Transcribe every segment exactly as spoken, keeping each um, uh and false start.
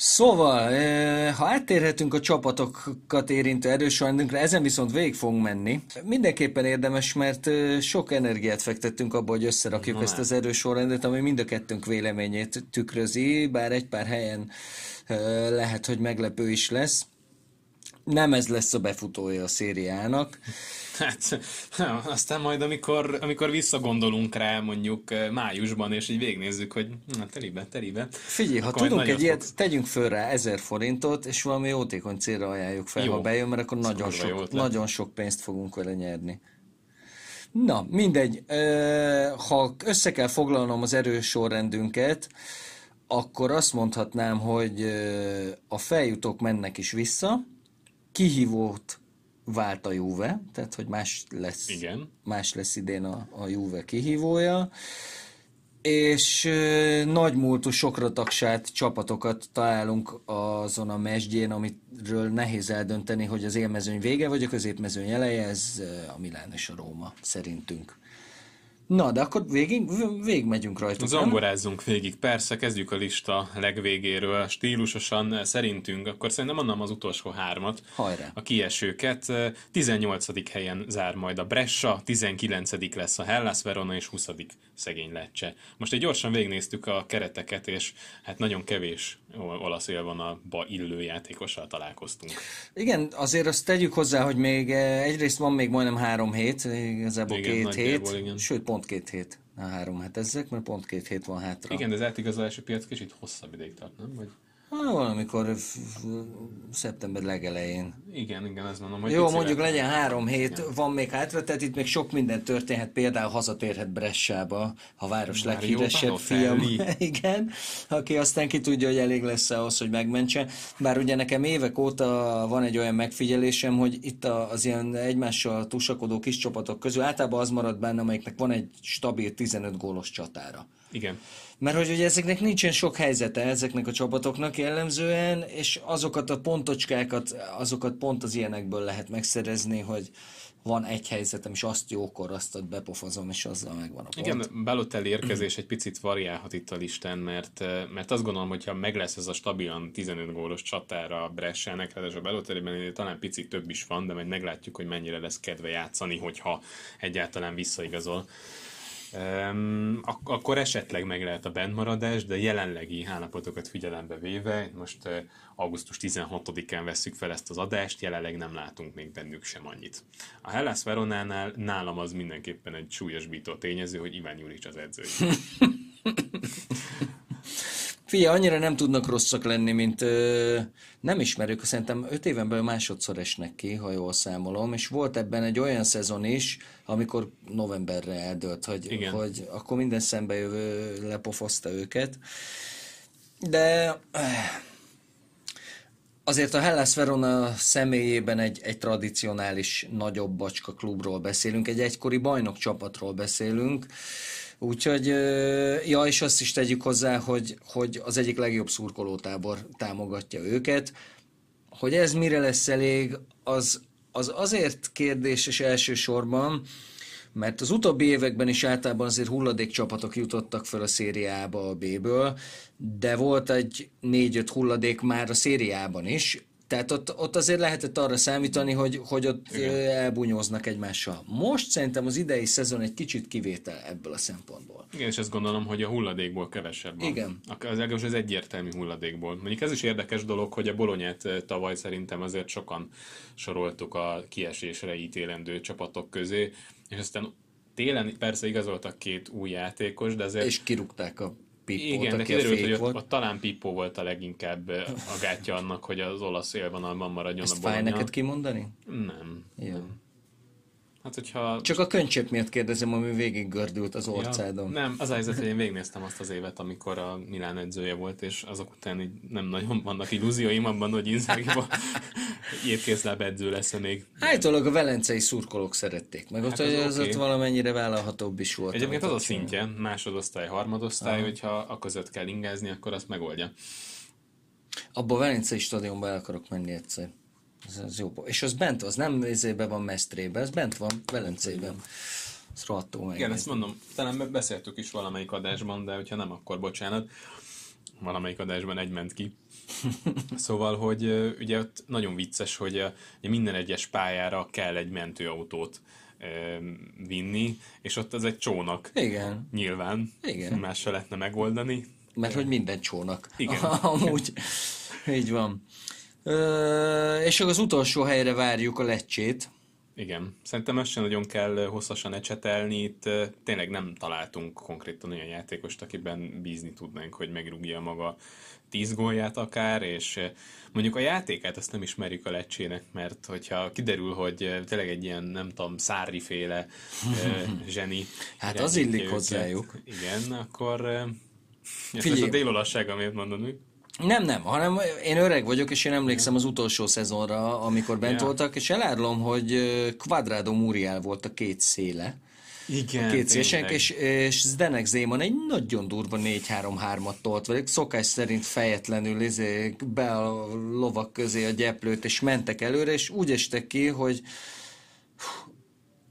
Szóval, ha áttérhetünk a csapatokat érintő erősrendünkre, ezen viszont végig fogunk menni. Mindenképpen érdemes, mert sok energiát fektettünk abba, hogy összerakjuk Na, ezt az erősrendet, ami mind a kettőnk véleményét tükrözi, bár egy pár helyen lehet, hogy meglepő is lesz. Nem ez lesz a befutója a szériának. Hát, aztán majd, amikor, amikor visszagondolunk rá mondjuk májusban, és így végignézzük, hogy na, telibe, telibe. Figyelj, ha tudunk egy ilyet, fogsz... tegyünk föl rá ezer forintot, és valami jótékony célra ajánljuk fel, jó, ha bejön, mert akkor nagyon sok, nagyon sok pénzt fogunk vele nyerni. Na, mindegy, ha össze kell foglalnom az erős sorrendünket, akkor azt mondhatnám, hogy a feljutók mennek is vissza, kihívót vált a Juve, tehát hogy más lesz, más lesz idén a, a Juve kihívója, és ö, nagymúltú sokratagsált csapatokat találunk azon a mezsgyén, amiről nehéz eldönteni, hogy az élmezőny vége vagy a középmezőny eleje, ez a Milán és a Róma szerintünk. Na, de akkor végig, végig megyünk rajta. Zongorázzunk végig, persze, kezdjük a lista legvégéről, stílusosan szerintünk, akkor szerintem annam az utolsó hármat, hajrá, a kiesőket. tizennyolcadik helyen zár majd a Brescia, tizenkilencedik lesz a Hellas Verona, és huszadik szegény Lecce. Most egy gyorsan végignéztük a kereteket, és hát nagyon kevés olasz élvonalba illő játékossal találkoztunk. Igen, azért azt tegyük hozzá, hogy még egyrészt van még majdnem három hét, igazából igen, két hét, igen. Sőt, pont két hét, a három hát ezek, mert pont két hét van hátra. Igen, de az átigazolási piac kicsit hosszabb ideig tart, nem? Vagy... Ha, valamikor szeptember legelején. Igen, igen, azt mondom, hogy... Jó, mondjuk legyen három hét, igen, van még hátra, tehát itt még sok minden történhet, például hazatérhet Bresciába, a város már leghíresebb fiam, igen, aki aztán ki tudja, hogy elég lesz ahhoz, hogy megmentse. Bár ugye nekem évek óta van egy olyan megfigyelésem, hogy itt az ilyen egymással tusakodó kis csapatok közül általában az marad benne, amelyiknek van egy stabil tizenöt gólos csatára. Igen. Mert hogy ugye ezeknek nincsen sok helyzete, ezeknek a csapatoknak jellemzően, és azokat a pontocskákat, azokat pont az ilyenekből lehet megszerezni, hogy van egy helyzetem, és azt jókor, azt bepofozom, és azzal megvan a pont. Igen, Belotelli érkezés egy picit variálhat itt a listán, mert, mert azt gondolom, hogyha meg lesz ez a stabilan tizenöt gólos csatára a Brescia-nek, és a Belotelliben talán picit több is van, de majd meglátjuk, hogy mennyire lesz kedve játszani, hogyha egyáltalán visszaigazol. Um, ak- akkor esetleg meg lehet a bentmaradás, de jelenlegi állapotokat figyelembe véve, most uh, augusztus tizenhatodikán vesszük fel ezt az adást, jelenleg nem látunk még bennük sem annyit. A Hellas Veronánál nálam az mindenképpen egy súlyosbító tényező, hogy Iván Juric az edző. Figyelj, annyira nem tudnak rosszak lenni, mint ö, nem ismerjük, szerintem öt éven belül másodszor esnek ki, ha jól számolom, és volt ebben egy olyan szezon is, amikor novemberre eldőlt, hogy, hogy akkor minden szembejövő lepofozta őket. De azért a Hellas Verona személyében egy, egy tradicionális, nagyobb bacska klubról beszélünk, egy egykori bajnok csapatról beszélünk. Úgyhogy, ja, és azt is tegyük hozzá, hogy, hogy az egyik legjobb szurkolótábor támogatja őket. Hogy ez mire lesz elég, az, az azért kérdéses elsősorban, mert az utóbbi években is általában azért hulladékcsapatok jutottak fel a szériába a B-ből, de volt egy négy-öt hulladék már a szériában is, tehát ott, ott azért lehetett arra számítani, hogy, hogy ott igen, elbunyóznak egymással. Most szerintem az idei szezon egy kicsit kivétel ebből a szempontból. Igen, és azt gondolom, hogy a hulladékból kevesebb van. Igen. Az, az egyértelmű hulladékból. Mondjuk ez is érdekes dolog, hogy a Bolonyát tavaly szerintem azért sokan soroltuk a kiesésre ítélendő csapatok közé, és aztán télen persze igazoltak két új játékos, de azért... És kirúgták a... Pippót, igen, de kiderült, hogy ott, ott talán Pippó volt a leginkább a gátja annak, hogy az olasz élvonalban maradjon. Ezt a Bologna. Fáj neked kimondani? Nem. nem. Hát, hogyha... Csak a könycsepp miatt kérdezem, ami végig gördült az orcádon. Ja, nem, az a helyzet, hogy én végignéztem azt az évet, amikor a Milán edzője volt, és azok után így nem nagyon vannak illúzióim abban, hogy Inzaghiba étkézláb edző lesz még. Állítólag a velencei szurkolók szerették meg, hát ott, az, hogy az okay, ott valamennyire vállalhatóbb is volt. Egyébként az a szintje, másodosztály, harmadosztály, ah. hogyha a között kell ingázni, akkor azt megoldja. Abba a velencei stadionba el akarok menni egyszer. Ez, ez jó. És az bent, az nem ezében van Mesztrében, ez bent van Velencében. Ez rohadtul meg. Igen, ezt mondom, talán beszéltük is valamelyik adásban, de hogyha nem, akkor bocsánat. valamelyik adásban egy ment ki. Szóval, hogy ugye ott nagyon vicces, hogy minden egyes pályára kell egy mentőautót vinni, és ott az egy csónak. Igen. Nyilván. Igen. Más se lehetne megoldani. Mert hogy minden csónak. Igen. Amúgy. Így van. Ö, és akkor az utolsó helyre várjuk a Lecsét. Igen. Szerintem ezt sem nagyon kell hosszasan ecsetelni. Itt tényleg nem találtunk konkrétan olyan játékost, akiben bízni tudnánk, hogy megrúgja maga tíz gólját akár, és mondjuk a játékát azt nem ismerjük a Lecsének, mert hogyha kiderül, hogy tényleg egy ilyen, nem tudom, szárriféle zseni. Hát az illik hozzájuk. Igen, akkor ez a délolasság, amit mondani. Nem, nem, hanem én öreg vagyok, és én emlékszem az utolsó szezonra, amikor bent ja. voltak, és elárulom, hogy Quadrado Muriel volt a két széle. Igen, kétszések, és, és Zdenek Zéman egy nagyon durva négy-három-hármat tolt velük, szokás szerint fejetlenül izé, be a lovak közé a gyeplőt, és mentek előre, és úgy estek ki, hogy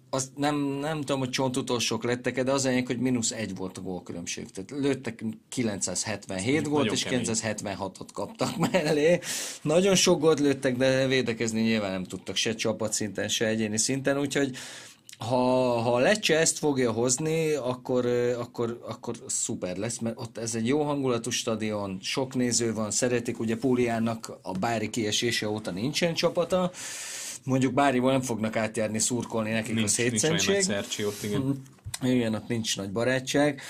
azt nem, nem tudom, hogy csontutolsók lettek, de az elég, hogy mínusz egy volt a gólkülönbség. Tehát lőttek kilencszázhetvenhét gólt, és kemény. kilencszázhetvenhatot kaptak mellé. Nagyon sok gólt lőttek, de védekezni nyilván nem tudtak se csapatszinten, se egyéni szinten, úgyhogy Ha, ha a Lecce ezt fogja hozni, akkor, akkor, akkor szuper lesz, mert ott ez egy jó hangulatú stadion, sok néző van, szeretik, ugye Púliának a bári kiesése óta nincsen csapata, mondjuk báriból nem fognak átjárni, szurkolni nekik nincs, a szétszentség. Nincs olyan nagy szercsi ott, igen. Igen, ott nincs nagy barátság.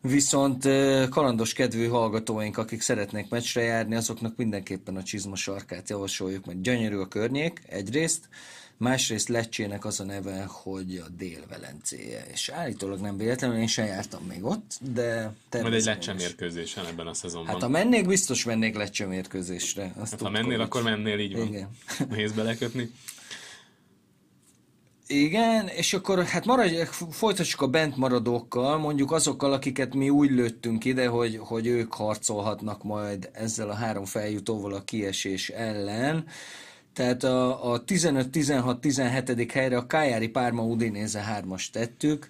Viszont kalandos kedvű hallgatóink, akik szeretnék meccsre járni, azoknak mindenképpen a csizma sarkát javasoljuk, mert gyönyörű a környék, egyrészt. Másrészt Lecsének az a neve, hogy a Dél-Velencéje, és állítólag nem véletlenül, én sem jártam még ott, de... Majd egy Lecce mérkőzésen ebben a szezonban. Hát ha mennék, biztos mennék Lecce mérkőzésre. Hát ha mennél, komis. Akkor mennél, így van. Igen. Nehéz belekötni. Igen, és akkor hát maradj, folytassuk a bentmaradókkal, mondjuk azokkal, akiket mi úgy lőttünk ide, hogy, hogy ők harcolhatnak majd ezzel a három feljutóval a kiesés ellen. Tehát a, a tizenöt, tizenhat, tizenhetedik helyre a Cagliari Parma Udinéze hármast tettük.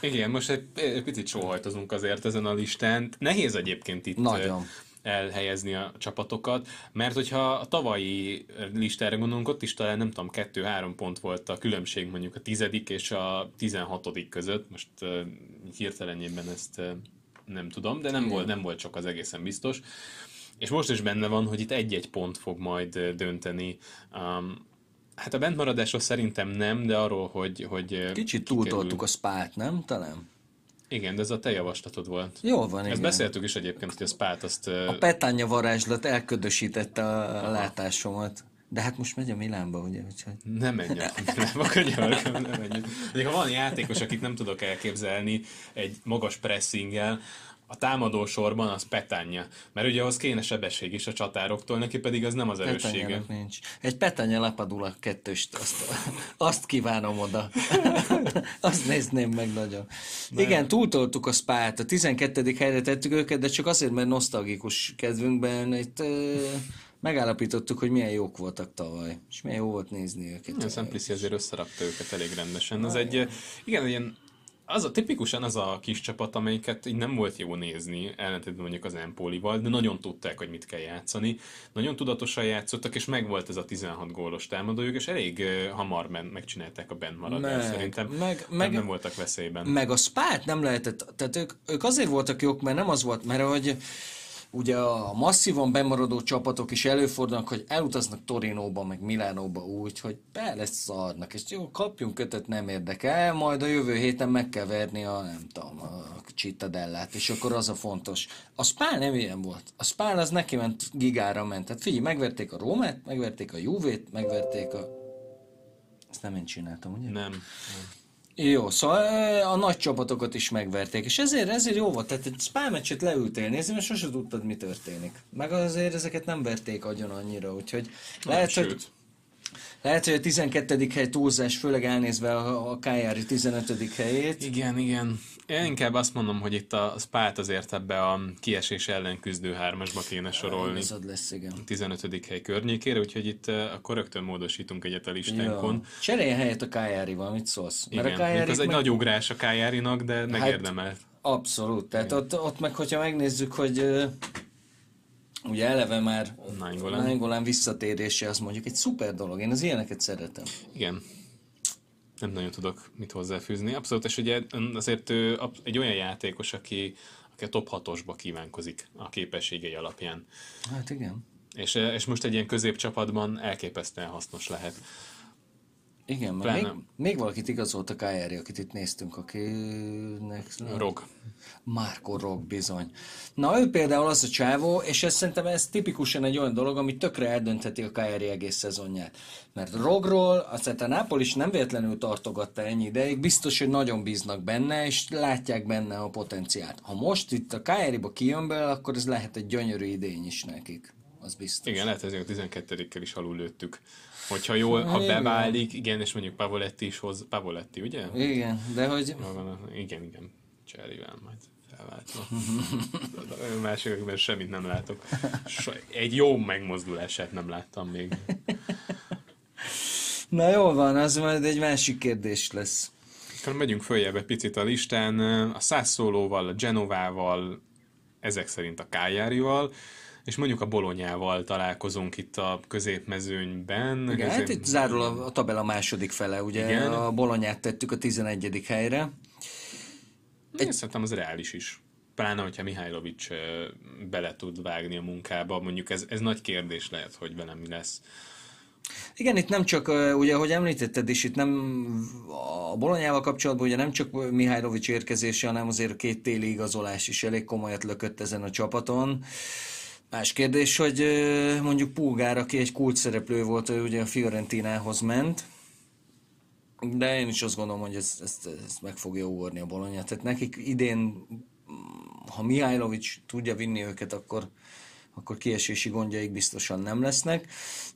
Igen, most egy, egy picit sóhajtozunk azért ezen a listán. Nehéz egyébként itt Nagyon. elhelyezni a csapatokat, mert hogyha a tavalyi listára gondolunk, ott is talán nem tudom, kettő-három pont volt a különbség mondjuk a tizedik és a tizenhatodik között. Most hirtelenjében ezt nem tudom, de nem volt, nem volt sok, az egészen biztos. És most is benne van, hogy itt egy-egy pont fog majd dönteni. Um, hát a bentmaradásról szerintem nem, de arról, hogy... hogy Kicsit túltoltuk a Spát, nem? Talán. Igen, de ez a te javaslatod volt. Jól van, igen. Ezt beszéltük is egyébként, hogy a Spát azt... A petánya varázslat elködösítette a aha. látásomat. De hát most megy a Milánba, ugye? Úgyhogy... Nem menjek a Milánba, könyörgöm, nem menjünk. De ha van játékos, akit nem tudok elképzelni egy magas pressinggel, a támadó sorban az Petánya, mert ugye ahhoz kéne sebesség is a csatároktól, neki pedig az nem az erőssége. Nincs. Egy Petánya Lapadula kettőst, azt, azt kívánom oda. Azt nézném meg nagyon. De... Igen, túltoltuk a Spát, a tizenkettedik helyre tettük őket, de csak azért, mert nosztalgikus kedvünkben itt ö, megállapítottuk, hogy milyen jók voltak tavaly, és milyen jó volt nézni őket. A Szempliszi azért összerakta őket elég rendesen. Az egy, igen, ilyen Az a, tipikusan az a kis csapat, amelyiket így nem volt jó nézni, ellentétben mondjuk az Empolival, de nagyon tudták, hogy mit kell játszani. Nagyon tudatosan játszottak, és megvolt ez a tizenhat gólos támadójuk, és elég uh, hamar men- megcsinálták a bentmaradást szerintem. Meg, meg, nem voltak veszélyben. Meg a Spát nem lehetett, tehát ők, ők azért voltak jók, mert nem az volt, mert hogy ugye a masszívan bemaradó csapatok is előfordulnak, hogy elutaznak Torinóba, meg Milánóba úgy, hogy be lesz szarnak, és jó, kapjunk kötet, nem érdekel, majd a jövő héten meg kell verni a, nem tudom, a Cittadellát, és akkor az a fontos. A Spal nem ilyen volt. A Spal az neki ment, gigára ment. Tehát figyelj, megverték a Rómát, megverték a Juvét, megverték a... Ezt nem én csináltam, ugye? Nem. nem. Jó, szóval a nagy csapatokat is megverték, és ezért, ezért jó volt, tehát egy Spal meccset leültél nézni, mert sose tudtad, mi történik. Meg azért ezeket nem verték agyon annyira, úgyhogy lehet, nem, hogy, lehet, hogy a tizenkettedik hely túlzás, főleg elnézve a Cagliari tizenötödik helyét. Igen, igen. Én inkább azt mondom, hogy itt a Spát azért ebbe a kiesés ellen küzdő hármasba kéne sorolni. Ez ad lesz, igen. A tizenötödik hely környékére, úgyhogy itt akkor rögtön módosítunk egyet a listánkon. Ja. Cserélj helyet a Cagliarival, mit szólsz? Mert igen, a Cagliari ez meg... egy nagy ugrás a Cagliarinak, de megérdemelt. Hát Abszolút, tehát ott, ott meg hogyha megnézzük, hogy uh, ugye eleve már Naingolán visszatérése, az mondjuk egy szuper dolog, én az ilyeneket szeretem. Igen. Nem nagyon tudok mit hozzáfűzni. Abszolút, és ugye azért ő egy olyan játékos, aki, aki a top hatosba kívánkozik a képességei alapján. Hát igen. És, és most egy ilyen középcsapatban elképesztően hasznos lehet. Igen, mert még, még valakit igazolt a Cagliari, akit itt néztünk, akinek... Rog. Marco Rog, bizony. Na, ő például az a csávó, és ez, szerintem ez tipikusan egy olyan dolog, ami tökre eldöntheti a Cagliari egész szezonját. Mert Rogról, aztán a Nápol is nem véletlenül tartogatta ennyi ideig, biztos, hogy nagyon bíznak benne, és látják benne a potenciált. Ha most itt a Cagliariba kijön bele, akkor ez lehet egy gyönyörű idény is nekik. Az biztos. Igen, lehet, hogy a tizenkettedikkel is alul lőttük. Hogyha jól, ha beválik, igen, és mondjuk Pavoletti is hoz, Pavoletti, ugye? Igen, de hogy... Igen, igen, Cserrivel majd felváltva. Másikakben semmit nem látok. Egy jó megmozdulását nem láttam még. Na jól van, az majd egy másik kérdés lesz. Akkor megyünk följebb egy picit a listán. A Sassuolóval, a Genovával, ezek szerint a Cagliarival, és mondjuk a Bolonyával találkozunk itt a középmezőnyben. Igen, közép... hát itt zárul a, a tabella második fele, ugye? Igen. A Bolonyát tettük a tizenegyedik helyre. Egy... Én szerintem az reális is. Pláne, hogyha Mihályrovics bele tud vágni a munkába, mondjuk ez, ez nagy kérdés lehet, hogy velem mi lesz. Igen, itt nem csak, ugye, ahogy említetted is, itt nem a Bolonyával kapcsolatban ugye nem csak Mihályrovics érkezése, hanem azért a két téli igazolás is elég komolyat lökött ezen a csapaton. Más kérdés, hogy mondjuk Pulgár, aki egy kulcsszereplő volt, ő ugye a Fiorentinához ment, de én is azt gondolom, hogy ezt, ezt, ezt meg fogja ugorni a Bolonyát. Tehát nekik idén, ha Mihályrovics tudja vinni őket, akkor, akkor kiesési gondjaik biztosan nem lesznek.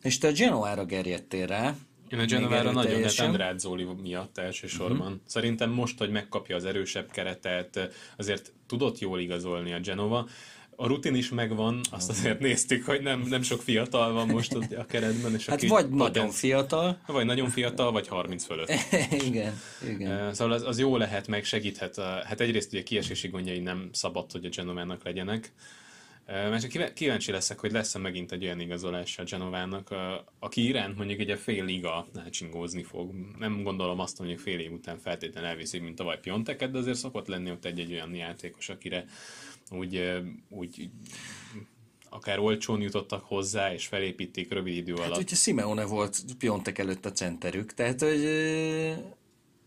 És te a Genovára gerjedtél rá. Én a Genovára nagyon, de Andráth Zoli miatt elsősorban. Uh-huh. Szerintem most, hogy megkapja az erősebb keretet, azért tudott jól igazolni a Genova. A rutin is megvan, azt azért néztük, hogy nem, nem sok fiatal van most a keretben. És hát vagy nagyon patent, fiatal. Vagy nagyon fiatal, vagy harminc fölött. Igen, igen. Szóval az, az jó lehet, meg segíthet. Hát egyrészt ugye kiesési gondjai nem szabad, hogy a Genovának legyenek. Másik kíváncsi leszek, hogy lesz-e megint egy olyan igazolás a Genovának, aki iránt mondjuk egy fél liga elcsingózni fog. Nem gondolom azt, hogy fél év után feltétlenül elviszik, mint tavaly Pionteket, de azért szokott lenni ott egy-egy olyan játékos, akire úgy, úgy akár olcsón jutottak hozzá, és felépítik rövid idő alatt. Hát ugye Simeone volt Piontek előtt a centerük, tehát hogy...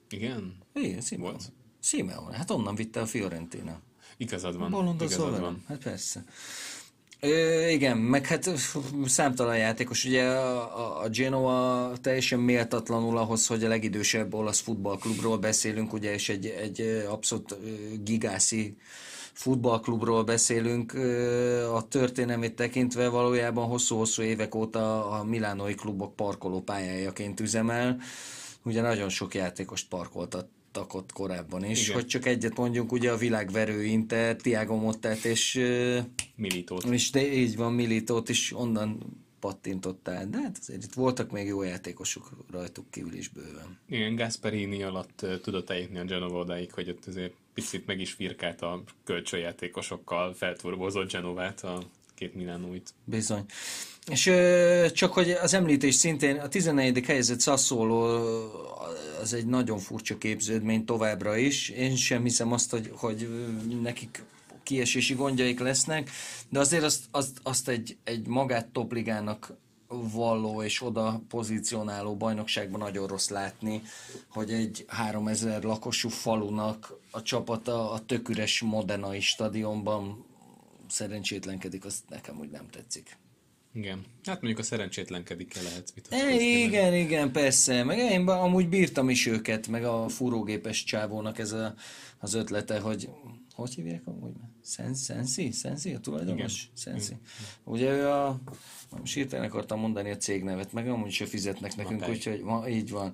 Igen? Igen, Simeone. Simeone, hát onnan vitte a Fiorentina. Igazad van. Bolond az van. Hát persze. Ö, igen, meg hát számtalan játékos. Ugye a, a Genoa teljesen méltatlanul ahhoz, hogy a legidősebb olasz futballklubról beszélünk, ugye, és egy, egy abszolút gigászi futballklubról beszélünk. A történelmét tekintve valójában hosszú-hosszú évek óta a milánói klubok parkoló pályájaként üzemel. Ugye nagyon sok játékost parkoltat ott korábban is. Igen. Hogy csak egyet mondjunk, ugye a világverő Inter, Thiago Mottát és... Militót. És de így van, Militót is onnan pattintottál. De hát azért itt voltak még jó játékosok rajtuk kívül is bőven. Igen, Gasperini alatt tudott eljutni a Genova odáig, hogy ott azért picit meg is firkált a kölcsönjátékosokkal, felturbozott Genovát, a két milánóit. Bizony. És ö, csak hogy az említés szintén, a tizennegyedik helyezett Sassuolo az egy nagyon furcsa képződmény továbbra is. Én sem hiszem azt, hogy, hogy nekik kiesési gondjaik lesznek, de azért azt, azt, azt egy, egy magát topligának valló és oda pozícionáló bajnokságban nagyon rossz látni, hogy egy háromezer lakosú falunak a csapata a tök üres modenai stadionban szerencsétlenkedik, azt nekem úgy nem tetszik. Igen. Hát mondjuk a szerencsétlenkedikkel lehet vitatkozni. Igen, meg. Igen, persze. Meg én amúgy bírtam is őket, meg a fúrógépes csávónak ez a, az ötlete, hogy hogy hívják amúgy? Szenzi? Szenzi? Szenzi a tulajdonos? Szenzi. Ugye ő a... Most hirtelen akartam mondani a cégnevet, meg amúgy se fizetnek nekünk, úgyhogy ma így van.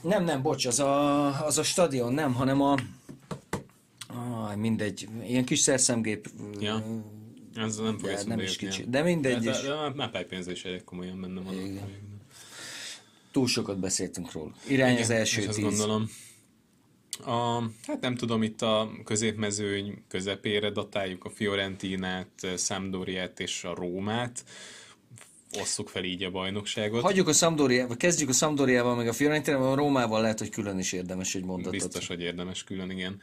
Nem, nem, bocs, az a, az a stadion, nem, hanem a... Ah, mindegy, ilyen kis szerszemgép... Ja. Ez nem fog ezt mondani. De mindegy is. Már pálypénzés elég komolyan mennem annak. Túl sokat beszéltünk róla. Irány igen, az első tíz. Azt gondolom. A, hát nem tudom, itt a középmezőny közepére datáljuk a Fiorentinát, Sampdoriát és a Rómát. Osszuk fel így a bajnokságot. Hagyjuk a Sampdoriával, kezdjük a Sampdoriával, meg a Fiorentinával, a Rómával lehet, hogy külön is érdemes egy mondatot. Biztos, hogy érdemes külön, igen.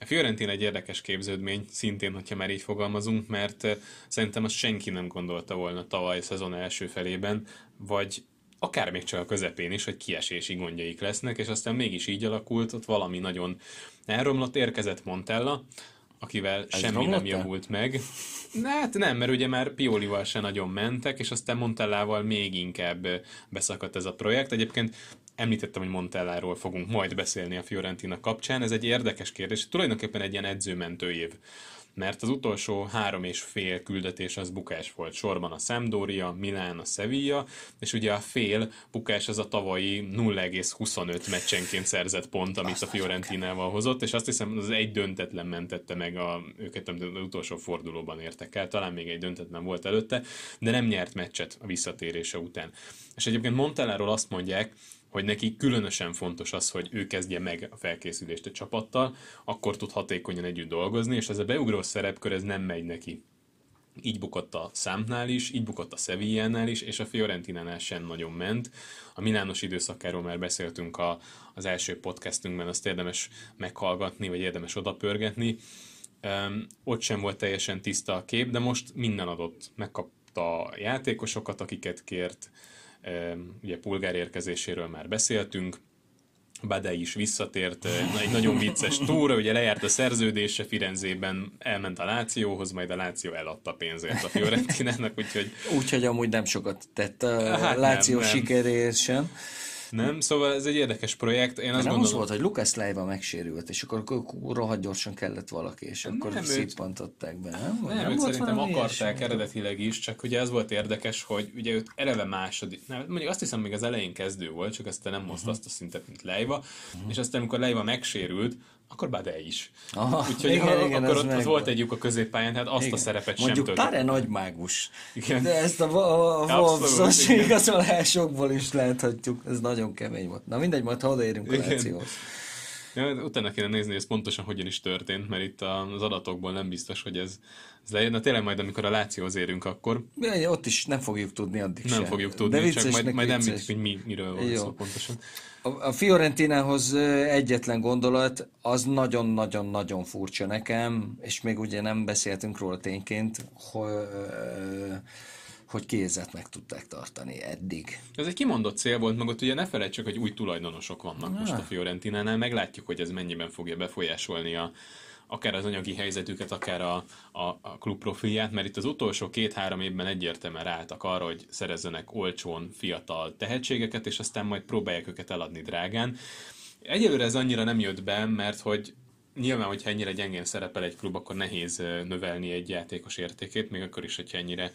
A Fiorentina egy érdekes képződmény, szintén, hogyha már így fogalmazunk, mert szerintem azt senki nem gondolta volna tavaly szezon első felében, vagy akár még csak a közepén is, hogy kiesési gondjaik lesznek, és aztán mégis így alakult, ott valami nagyon elromlott, érkezett Montella, akivel ez semmi romlott-e? Nem javult meg. De hát nem, mert ugye már Piolival se nagyon mentek, és aztán Montellával még inkább beszakadt ez a projekt. Egyébként említettem, hogy Montelláról fogunk majd beszélni a Fiorentina kapcsán. Ez egy érdekes kérdés, tulajdonképpen egy ilyen edzőmentő év. Mert az utolsó három és fél küldetés az bukás volt. Sorban a Sampdoria, Milán, a Sevilla, és ugye a fél bukás az a tavalyi nulla egész huszonöt meccsenként szerzett pont, amit a Fiorentinával hozott, és azt hiszem az egy döntetlen mentette meg a, őket, amit az utolsó fordulóban értek el, talán még egy döntetlen volt előtte, de nem nyert meccset a visszatérése után. És egyébként Montelláról azt mondják, hogy neki különösen fontos az, hogy ő kezdje meg a felkészülést a csapattal, akkor tud hatékonyan együtt dolgozni, és ez a beugró szerepkör ez nem megy neki. Így bukott a Sampnál is, így bukott a Sevillánál is, és a Fiorentinánál sem nagyon ment. A Milános időszakáról már beszéltünk a, az első podcastünkben, azt érdemes meghallgatni, vagy érdemes odapörgetni. Öm, ott sem volt teljesen tiszta a kép, de most minden adott. Megkapta a játékosokat, akiket kért, ugye Pulgár érkezéséről már beszéltünk, Badei is visszatért, egy nagyon vicces túra, ugye lejárt a szerződése Firenzében, elment a Lációhoz, majd a Láció eladta pénzért a Fiorentinának, úgyhogy... Úgyhogy amúgy nem sokat tett a hát Láció sikeréért sem. Nem, szóval ez egy érdekes projekt. Én azt nem gondolom... az volt, hogy Lucas Leiva megsérült, és akkor rohadt gyorsan kellett valaki, és nem akkor őt... szippantották be. Nem, nem, nem őt szerintem akarták eredetileg is, csak ugye ez volt érdekes, hogy ugye őt eleve második, nem, mondjuk azt hiszem, még az elején kezdő volt, csak aztán nem hozta uh-huh. azt a szintet, mint Leiva, uh-huh. és aztán amikor Leiva megsérült, akkor Badei is. Aha, úgyhogy igen, ha, igen, akkor ott az volt egy lyuk a középpályán, hát azt igen. a szerepet mondjuk sem töltött. Mondjuk pár nagymágus. Igen. De ezt a, a, a Wolfsos igazolásokból is láthatjuk. Ez nagyon kemény volt. Na mindegy, majd ha odaérünk a Lációhoz. Ja, utána kéne nézni, hogy ez pontosan hogyan is történt, mert itt az adatokból nem biztos, hogy ez, ez lejön. Na tényleg majd, amikor a Lációhoz érünk, akkor... Ja, ott is nem fogjuk tudni addig nem sem. Nem fogjuk tudni, de csak majd, majd nem mindig, hogy mi, miről van szó pontosan. A Fiorentinához egyetlen gondolat, az nagyon-nagyon-nagyon furcsa nekem, és még ugye nem beszéltünk róla tényként, hogy... hogy kézet meg tudták tartani eddig. Ez egy kimondott cél volt, meg ott ugye ne felejtsük, hogy új tulajdonosok vannak ah. most a Fiorentinánál, meglátjuk, hogy ez mennyiben fogja befolyásolni a, akár az anyagi helyzetüket, akár a, a, a klub profilját, mert itt az utolsó két-három évben egyértelműen ráálltak arra, hogy szerezzenek olcsón fiatal tehetségeket, és aztán majd próbálják őket eladni drágán. Egyelőre ez annyira nem jött be, mert hogy nyilván, hogyha ennyire gyengén szerepel egy klub, akkor nehéz növelni egy játékos értékét, még akkor is, hogyha ennyire,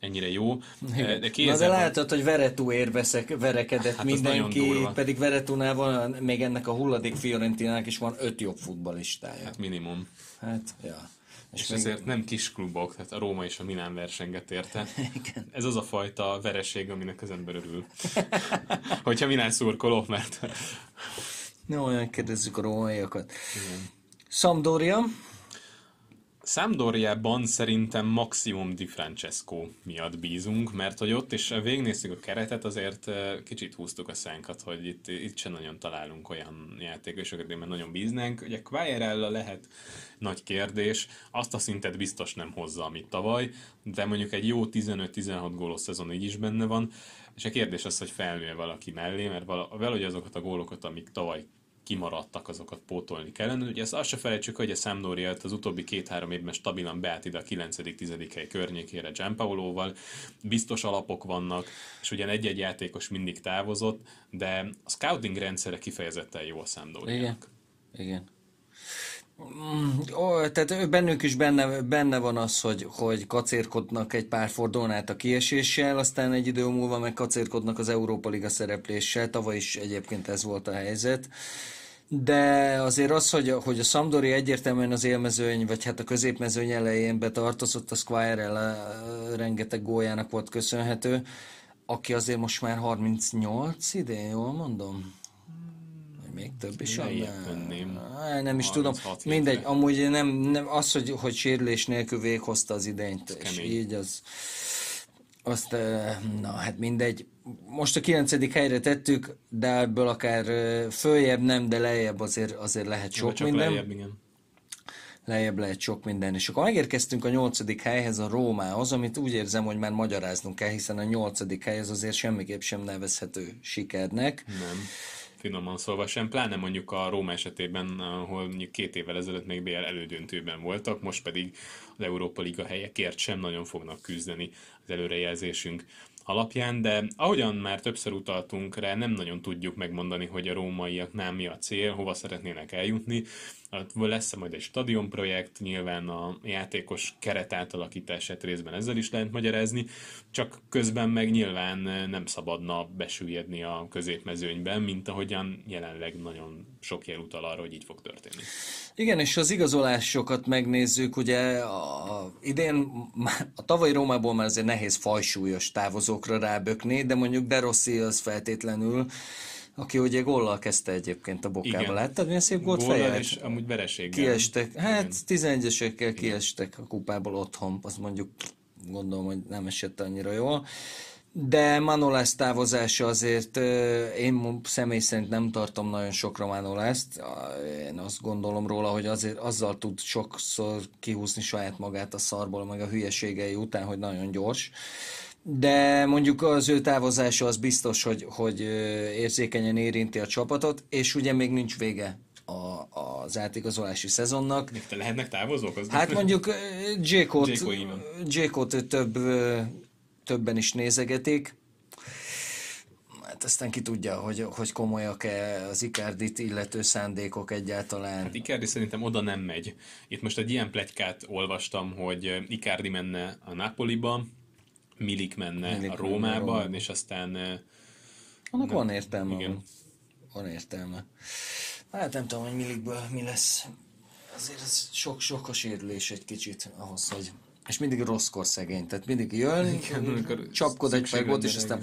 ennyire jó. De, kézzel... de látod, hogy Veretúért veszek, verekedett hát mindenki, pedig Veretúnál van, még ennek a hulladék Fiorentinának is van öt jobb futballistája. Hát minimum. Hát, ja. És, és még... ezért nem kis klubok, tehát a Róma és a Milán versengett érte. Igen. Ez az a fajta vereség, aminek az ember örül. Hogyha Milán szurkoló, mert... Jó, olyan kérdezzük a rómaiakat. Igen. Sampdoria? Sampdoriában szerintem maximum Di Francesco miatt bízunk, mert hogy ott is végignéztük a keretet, azért kicsit húztuk a szánkat, hogy itt, itt sem nagyon találunk olyan játékosokat, mert nagyon bíznánk. Ugye Quagliarella lehet nagy kérdés, azt a szintet biztos nem hozza, amit tavaly, de mondjuk egy jó tizenöt-tizenhat gólos szezon így is benne van, és a kérdés az, hogy felnő valaki mellé, mert valahogy azokat a gólokat, amik tavaly kimaradtak, azokat pótolni kellene. Ugye azt se felejtsük, hogy a Sampdoriát az utóbbi két-három évben stabilan beállt ide a kilencedik-tizedik hely környékére Gianpaolóval. Biztos alapok vannak, és ugyan egy-egy játékos mindig távozott, de a scouting rendszere kifejezetten jó a Sampdoriának. Igen. Igen. Mm, ó, tehát bennünk is benne, benne van az, hogy, hogy kacérkodnak egy pár fordulón át a kieséssel, aztán egy idő múlva meg kacérkodnak az Európa Liga szerepléssel, tavaly is egyébként ez volt a helyzet. De azért az, hogy, hogy a Sampdoria egyértelműen az élmezőny, vagy hát a középmezőny elején betartozott, a Quagliarella rengeteg góljának volt köszönhető, aki azért most már harmincnyolc idén, jól mondom? még több is van. Ne, nem is tudom. Mindegy, éve. Amúgy nem, nem, az, hogy, hogy sérülés nélkül véghozta az idényt, ez és kemény. Így az... Azt, na hát mindegy, most a kilencedik helyre tettük, de ebből akár följebb nem, de lejjebb azért, azért lehet sok minden. Lejjebb, igen. Lejjebb lehet sok minden. És akkor megérkeztünk a nyolcadik helyhez, a Rómához, amit úgy érzem, hogy már magyaráznunk kell, hiszen a nyolcadik helyhez azért semmiképp sem nevezhető sikernek. Nem, finoman szólva sem, pláne mondjuk a Róma esetében, ahol mondjuk két évvel ezelőtt még bé el elődöntőben voltak, most pedig az Európa Liga helyekért sem nagyon fognak küzdeni az előrejelzésünk alapján, de ahogyan már többször utaltunk rá, nem nagyon tudjuk megmondani, hogy a rómaiaknál mi a cél, hova szeretnének eljutni. Lesz majd egy stadionprojekt, nyilván a játékos keret átalakítását részben ezzel is lehet magyarázni, csak közben meg nyilván nem szabadna besüllyedni a középmezőnyben, mint ahogyan jelenleg nagyon sok jel utal arra, hogy így fog történni. Igen, és az igazolásokat megnézzük, ugye a, idén a tavalyi Rómából már azért nehéz fajsúlyos távozókra rábökni, de mondjuk De Rossi az feltétlenül, aki ugye góllal kezdte egyébként a Bokába. Láttad, milyen szép gólt fejjel? És amúgy vereséggel. Kiestek, hát tizenegyesekkel kiestek a kupából otthon, az mondjuk gondolom, hogy nem esett annyira jól. De Manolász távozása azért, én személy szerint nem tartom nagyon sokra Manolászt. Én azt gondolom róla, hogy azért azzal tud sokszor kihúzni saját magát a szarból, meg a hülyeségei után, hogy nagyon gyors. De mondjuk az ő távozása az biztos, hogy, hogy érzékenyen érinti a csapatot, és ugye még nincs vége a, az átigazolási szezonnak. Te lehetnek távozók? Az hát mondjuk Dzsékót több, többen is nézegetik. Hát aztán ki tudja, hogy, hogy komolyak-e az Ikárdit illető szándékok egyáltalán. Hát Ikárdi szerintem oda nem megy. Itt most egy ilyen pletykát olvastam, hogy Ikárdi menne a Napoliba, Milik menne Milik a Rómába, menne Róma. És aztán... Annak nem, van értelme. Igen. Van értelme. Hát nem tudom, hogy Milikből mi lesz. Azért ez sok-sok a sérülés egy kicsit ahhoz, hogy... És mindig rosszkor szegény, tehát mindig jön, igen, csapkod egy fejgót, és aztán...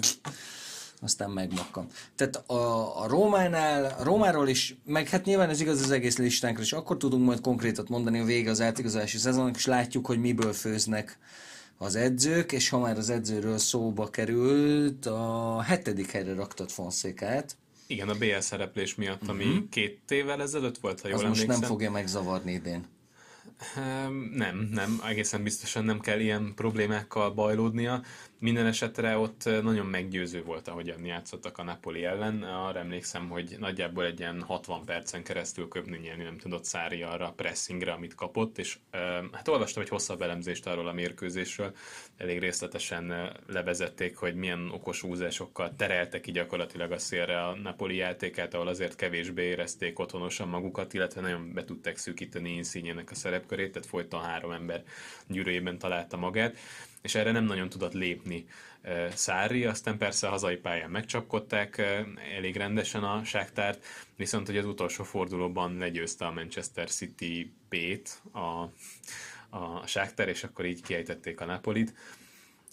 aztán megmakkan. Tehát a, a Rómánál, a Rómáról is, meg hát nyilván ez igaz az egész listánkra, és akkor tudunk majd konkrétat mondani a vége az átigazolási szezonnak, és látjuk, hogy miből főznek az edzők, és ha már az edzőről szóba került, a hetedik helyre raktad Fonszékát. Igen, a bé el szereplés miatt, ami uh-huh. két évvel ezelőtt volt, ha jól az emlékszem. Most nem fogja megzavarni idén. Nem, nem, egészen biztosan nem kell ilyen problémákkal bajlódnia. Minden esetre ott nagyon meggyőző volt, ahogyan játszottak a Napoli ellen. Arra emlékszem, hogy nagyjából egy ilyen hatvan percen keresztül köpni nyelni nem tudott Szári arra a pressingre, amit kapott, és hát olvastam egy hosszabb elemzést arról a mérkőzésről. Elég részletesen levezették, hogy milyen okos húzásokkal tereltek ki gyakorlatilag a szélre a Napoli játékát, ahol azért kevésbé érezték otthonosan magukat, illetve nagyon be tudták szűkíteni Inszínjének a szerepkörét, tehát folyton három ember gyűrűjében találta magát, és erre nem nagyon tudott lépni Sarri, aztán persze a hazai pályán megcsapkodták elég rendesen a Shakhtárt, viszont hogy az utolsó fordulóban legyőzte a Manchester City B-t a, a Shakhtar, és akkor így kiejtették a Napolit.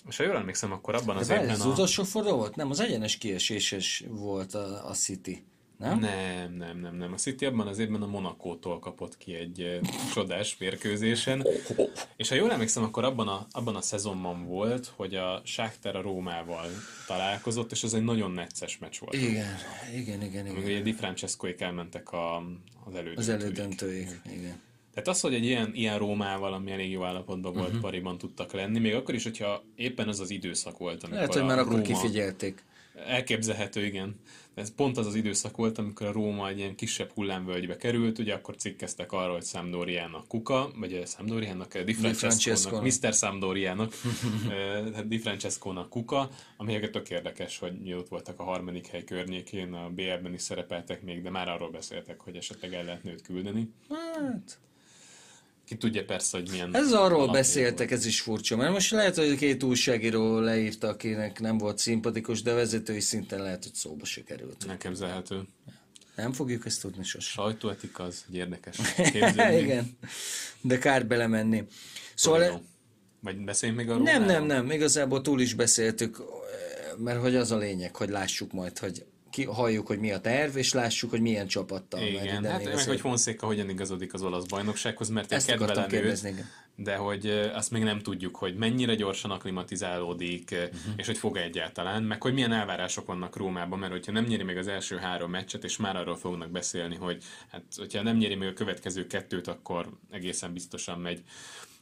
És ha jól emlékszem, akkor abban az évben az a... utolsó forduló volt? Nem, az egyenes kieséses volt a, a City. Nem? nem, nem, nem, nem. A City abban az évben a Monakótól kapott ki egy csodás mérkőzésen. És ha jól emlékszem, akkor abban a, abban a szezonban volt, hogy a Shakhtar a Rómával találkozott, és ez egy nagyon necces meccs volt. Igen, igen, igen. Amíg ugye Di Francescoék elmentek a, az elődöntőig. Az elődöntőig, igen. Tehát az, hogy egy ilyen, ilyen Rómával, ami elég jó állapotban volt, uh-huh. Pariban tudtak lenni, még akkor is, hogyha éppen az az időszak volt, amikor lehet, hogy már akkor Róma... kifigyelték. Elképzelhető, igen. Ez pont az az időszak volt, amikor a Róma egy ilyen kisebb hullámvölgybe került, ugye akkor cikkeztek arról, hogy Sampdoriának kuka, vagy a Sampdoriának, Di Francescónak, miszter Sampdoriának, Di Francescónak kuka, amelyeket tök érdekes, hogy ott voltak a harmadik hely környékén, a bé el-ben is szerepeltek még, de már arról beszéltek, hogy esetleg el lehetne őt küldeni. Hát... Ki tudja persze, hogy milyen... Ez arról beszéltek, volt. Ez is furcsa, mert most lehet, hogy két újságíró leírta, akinek nem volt szimpatikus, de vezetői szinten lehet, hogy szóba se került. Elképzelhető. Nem fogjuk ezt tudni sosem. Sajtóetika az egy érdekes képződmény. Igen, de kár belemenni. Szóval... Torino. Vagy beszéljünk még arról? Nem, nem, nem, igazából túl is beszéltük, mert hogy az a lényeg, hogy lássuk majd, hogy ki, halljuk, hogy mi a terv, és lássuk, hogy milyen csapattal. Igen, hát meg, hogy Fonseca hogyan igazodik az olasz bajnoksághoz, mert én kedvelem őt, de hogy azt még nem tudjuk, hogy mennyire gyorsan aklimatizálódik, uh-huh. és hogy fog-e egyáltalán, meg hogy milyen elvárások vannak Rómában, mert hogyha nem nyeri meg az első három meccset, és már arról fognak beszélni, hogy hát, hogyha nem nyeri meg a következő kettőt, akkor egészen biztosan megy,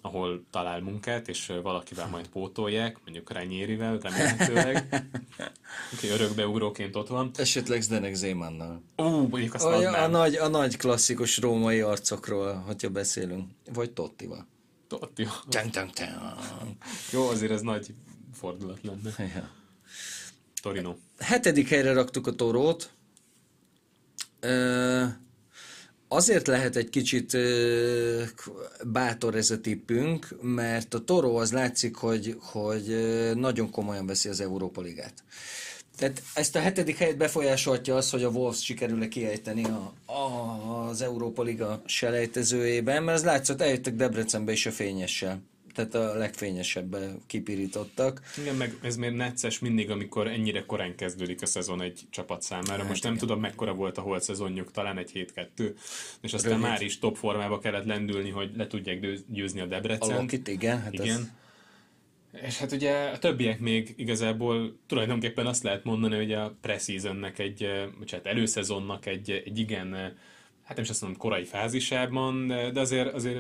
ahol talál munkát, és valakivel majd pótolják, mondjuk Ranierivel, remélhetőleg. Oké, örökbeugróként ott van. Esetleg Zdenek Zémannal. Ó, mondjuk azt adnám. A nagy, a nagy klasszikus római arcokról, hogyha beszélünk. Vagy Tottival. Tottival. Jó, azért ez nagy fordulat lenne. Ja. Torino. Hetedik helyre raktuk a Torót. Ö... Azért lehet egy kicsit bátor ez a tippünk, mert a Toró az látszik, hogy, hogy nagyon komolyan veszi az Európa Ligát. Tehát ezt a hetedik helyet befolyásolhatja az, hogy a Wolves sikerül-e kiejteni a, a, az Európa Liga selejtezőjében, mert az látszott, eljöttek Debrecenbe is a fényessel. Tehát a legfényesebbe kipirítottak. Igen, meg ez még necces mindig, amikor ennyire korán kezdődik a szezon egy csapat számára. Hát most nem igen. tudom, mekkora volt a holt szezonjuk, talán egy hét kettő, és aztán Rövét. Már is top formába kellett lendülni, hogy le tudják győzni a Debrecen. A Lokit, igen. Hát igen. Ez... És hát ugye a többiek még igazából tulajdonképpen azt lehet mondani, hogy a pre-seasonnek egy, vagy hát előszezonnak egy, egy igen, hát nem is azt mondom korai fázisában, de azért, azért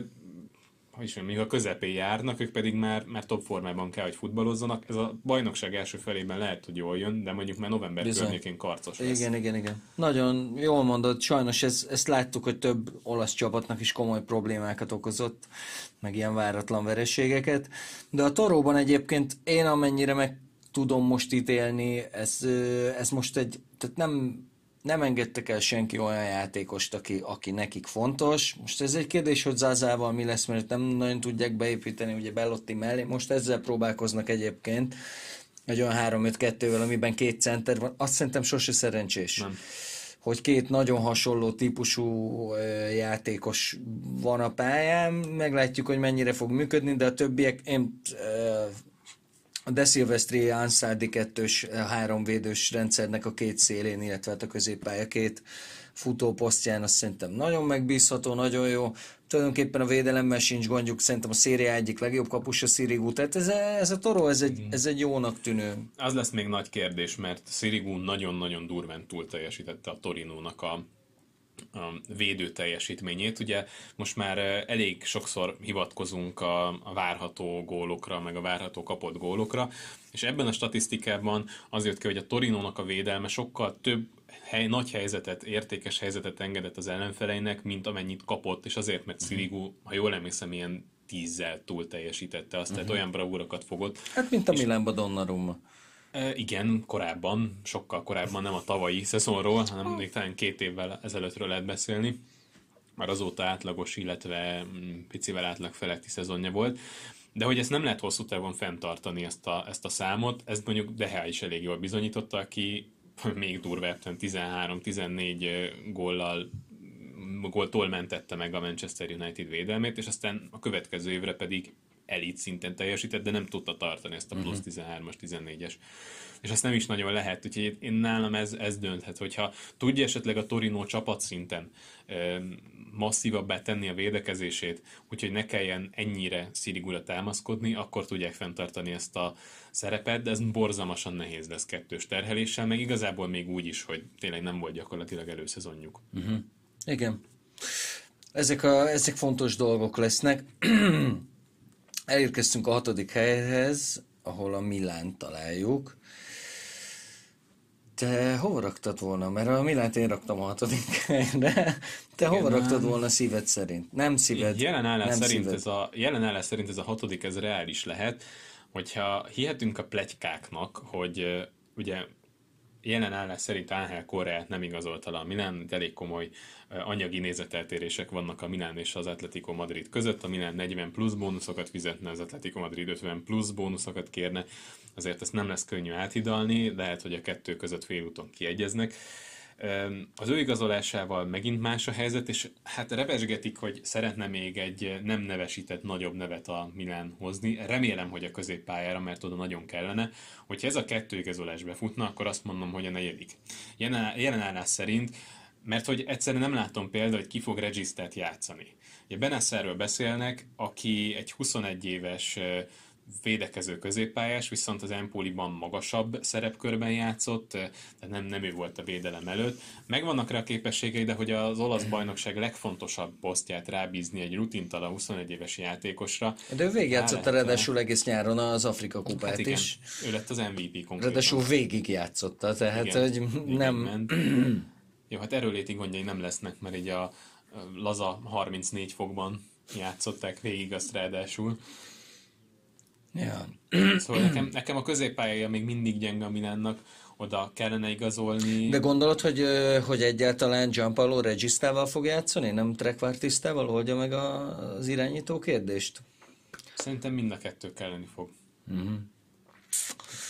hogy is mondjam, a közepén járnak, ők pedig már, már top formában kell, hogy futballozzanak. Ez a bajnokság első felében lehet, hogy jól jön, de mondjuk már november Bizony. Környékén karcos lesz. Igen, igen, igen. Nagyon jól mondod, sajnos ez, ezt láttuk, hogy több olasz csapatnak is komoly problémákat okozott, meg ilyen váratlan vereségeket. De a Toróban egyébként én amennyire meg tudom most ítélni, ez, ez most egy, tehát nem... Nem engedtek el senki olyan játékost, aki, aki nekik fontos. Most ez egy kérdés, hogy Zazával mi lesz, mert nem nagyon tudják beépíteni, ugye Belotti mellé. Most ezzel próbálkoznak egyébként, egy olyan három öt kettővel, amiben két center van. Azt szerintem sose szerencsés. Nem. Hogy két nagyon hasonló típusú játékos van a pályán. Meglátjuk, hogy mennyire fog működni, de a többiek... Én, a De Silvestri Ansaldi kettős háromvédős rendszernek a két szélén, illetve a középpálya két futóposztján, azt szerintem nagyon megbízható, nagyon jó. Tulajdonképpen a védelemmel sincs gondjuk, szerintem a Széria egyik legjobb kapus a Sziligú, tehát ez a, ez a Toró, ez egy, ez egy jónak tűnő. Az lesz még nagy kérdés, mert Sziligú nagyon-nagyon durván túl teljesítette a Torinónak a a védő teljesítményét. Ugye most már elég sokszor hivatkozunk a, a várható gólokra, meg a várható kapott gólokra, és ebben a statisztikában az jött ki, hogy a Torinónak a védelme sokkal több hely, nagy helyzetet, értékes helyzetet engedett az ellenfeleinek, mint amennyit kapott, és azért, mert Sziligú, ha jól emlékszem, ilyen tízzel túl teljesítette azt, uh-huh. tehát olyan bravúrokat fogott. Hát, mint a Milánba Donnarumma. Igen, korábban, sokkal korábban, nem a tavalyi szezonról, hanem még talán két évvel ezelőttről lehet beszélni. Már azóta átlagos, illetve picivel átlag feletti szezonja volt. De hogy ezt nem lehet hosszú távon fenntartani, ezt a, ezt a számot, ezt mondjuk Dehá is elég jól bizonyította, aki még durvább, tizenhárom tizennégy góllal, góltól mentette meg a Manchester United védelmét, és aztán a következő évre pedig elit szinten teljesített, de nem tudta tartani ezt a plusz tizenhármas, tizennégyes. És azt nem is nagyon lehet, úgyhogy én nálam ez, ez dönthet, hogyha tudja esetleg a Torino csapatszinten ö, masszívabbá tenni a védekezését, úgyhogy ne kelljen ennyire Sziligúra támaszkodni, akkor tudják fenntartani ezt a szerepet, de ez borzalmasan nehéz lesz kettős terheléssel, meg igazából még úgy is, hogy tényleg nem volt gyakorlatilag előszezonjuk. Uh-huh. Igen. Ezek, a, ezek fontos dolgok lesznek. Elérkeztünk a hatodik helyhez, ahol a Milánt találjuk. Te hova raktad volna? Mert a Milánt én raktam a hatodik helyre. Te igen, hova raktad nem. volna szíved szerint? Nem szíved. Jelen állás szerint, szerint ez a hatodik, ez reális lehet. Hogyha hihetünk a pletykáknak, hogy ugye jelen állás szerint Ángel Correát nem igazolta le a Milán, elég komoly anyagi nézeteltérések vannak a Milán és az Atletico Madrid között. A Milán negyven plusz bónuszokat fizetne, az Atletico Madrid ötven plusz bónuszokat kérne. Azért ezt nem lesz könnyű áthidalni, lehet, hogy a kettő között félúton kiegyeznek. Az ő igazolásával megint más a helyzet, és hát repesgetik, hogy szeretne még egy nem nevesített nagyobb nevet a Milán hozni. Remélem, hogy a középpályára, mert oda nagyon kellene. Hogyha ez a kettő igazolás befutna, akkor azt mondom, hogy a negyedik. Jelen állás szerint, mert hogy egyszerűen nem látom példa, hogy ki fog regisztert játszani. Ugye Benaszerről beszélnek, aki egy huszonegy éves védekező középpályás, viszont az Empoliban magasabb szerepkörben játszott, tehát nem, nem ő volt a védelem előtt. Megvannak rá a képességei, de hogy az olasz bajnokság legfontosabb posztját rábízni egy rutintalan huszonegy éves játékosra. De ő végigjátszotta ráadásul egész nyáron az Afrika kupát hát igen, is. Ő lett az em vé pé konkrétan. Ráadásul végigjátszotta, tehát igen, hogy nem... Jó, hát erőléti gondjai nem lesznek, mert így a laza harmincnégy fokban játszották végig azt ráadásul. Ja. Szóval nekem, nekem a középpályája még mindig gyenge a Milánnak, oda kellene igazolni. De gondolod, hogy, hogy egyáltalán Gianpaolo Registával fog játszani, nem trekvártisztával oldja meg az irányító kérdést? Szerintem mind a kettő kelleni fog. Mm-hmm.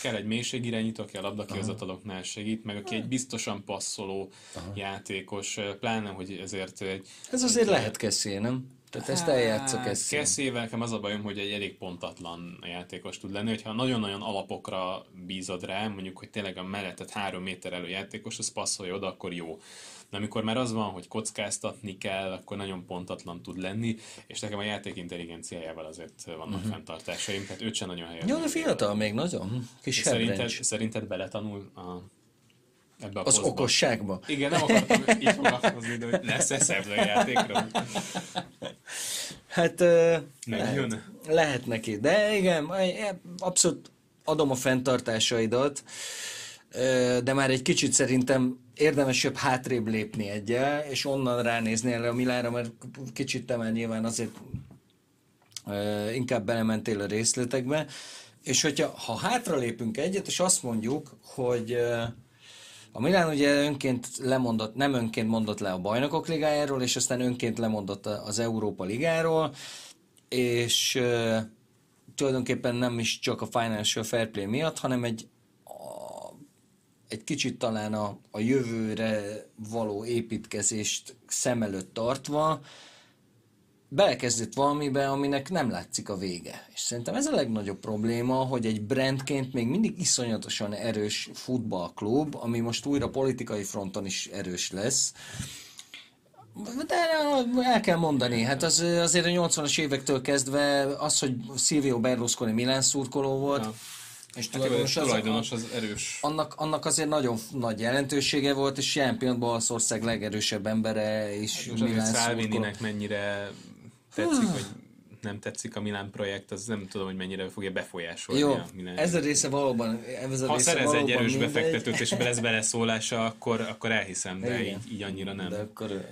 Kell egy mélységirányító, aki a labdakihozataloknál segít, meg aki egy biztosan passzoló aha. játékos, pláne, hogy ezért egy... Ez azért egy, lehet Kessy, nem? Tehát ezt eljátszok ezt. Kessével nekem az a bajom, hogy egy elég pontatlan játékos tud lenni, hogyha nagyon-nagyon alapokra bízod rá, mondjuk, hogy tényleg a mellettet három méter elő játékos, az passzolja oda, akkor jó. De amikor már az van, hogy kockáztatni kell, akkor nagyon pontatlan tud lenni, és nekem a játék intelligenciájával azért vannak uh-huh. fenntartásaim, tehát őt sem nagyon helyett. Jó, de fiatal még nagyon. Kis szerinted, szerinted beletanul a... Ebbe a az posztba. Okosságba. Igen, nem akartam így foglalkozni, de hogy lesz-e szebb a játékra. Hát lehet, lehet neki, de igen, abszolút adom a fenntartásaidat, de már egy kicsit szerintem érdemesebb hátrébb lépni egyel, és onnan ránézni el a Milánra, mert kicsit te már nyilván azért inkább belementél a részletekbe, és hogyha ha hátralépünk egyet, és azt mondjuk, hogy a Milán ugye önként lemondott, nem önként mondott le a Bajnokok Ligájáról, és aztán önként lemondott az Európa Ligáról, és uh, tulajdonképpen nem is csak a Financial Fair Play miatt, hanem egy, a, egy kicsit talán a, a jövőre való építkezést szem előtt tartva, belekezdett valamibe, aminek nem látszik a vége. És szerintem ez a legnagyobb probléma, hogy egy brandként még mindig iszonyatosan erős futballklub, ami most újra politikai fronton is erős lesz. De el kell mondani, hát az, azért a nyolcvanas évektől kezdve az, hogy Silvio Berlusconi Milán szurkoló volt, ja. És tulajdonos, hát, tulajdonos az, az erős. Annak, annak azért nagyon nagy jelentősége volt, és jelen pillanatban Olaszország legerősebb embere is hát, Milán szurkoló. Salvininek mennyire tetszik, vagy nem tetszik a Milán projekt, az nem tudom, hogy mennyire fogja befolyásolni jó, a Milán. Ez a része valóban ez a ha része szerez valóban egy erős mindegy. Befektetőt, és lesz beleszólása, akkor, akkor elhiszem, de így, így annyira nem. De akkor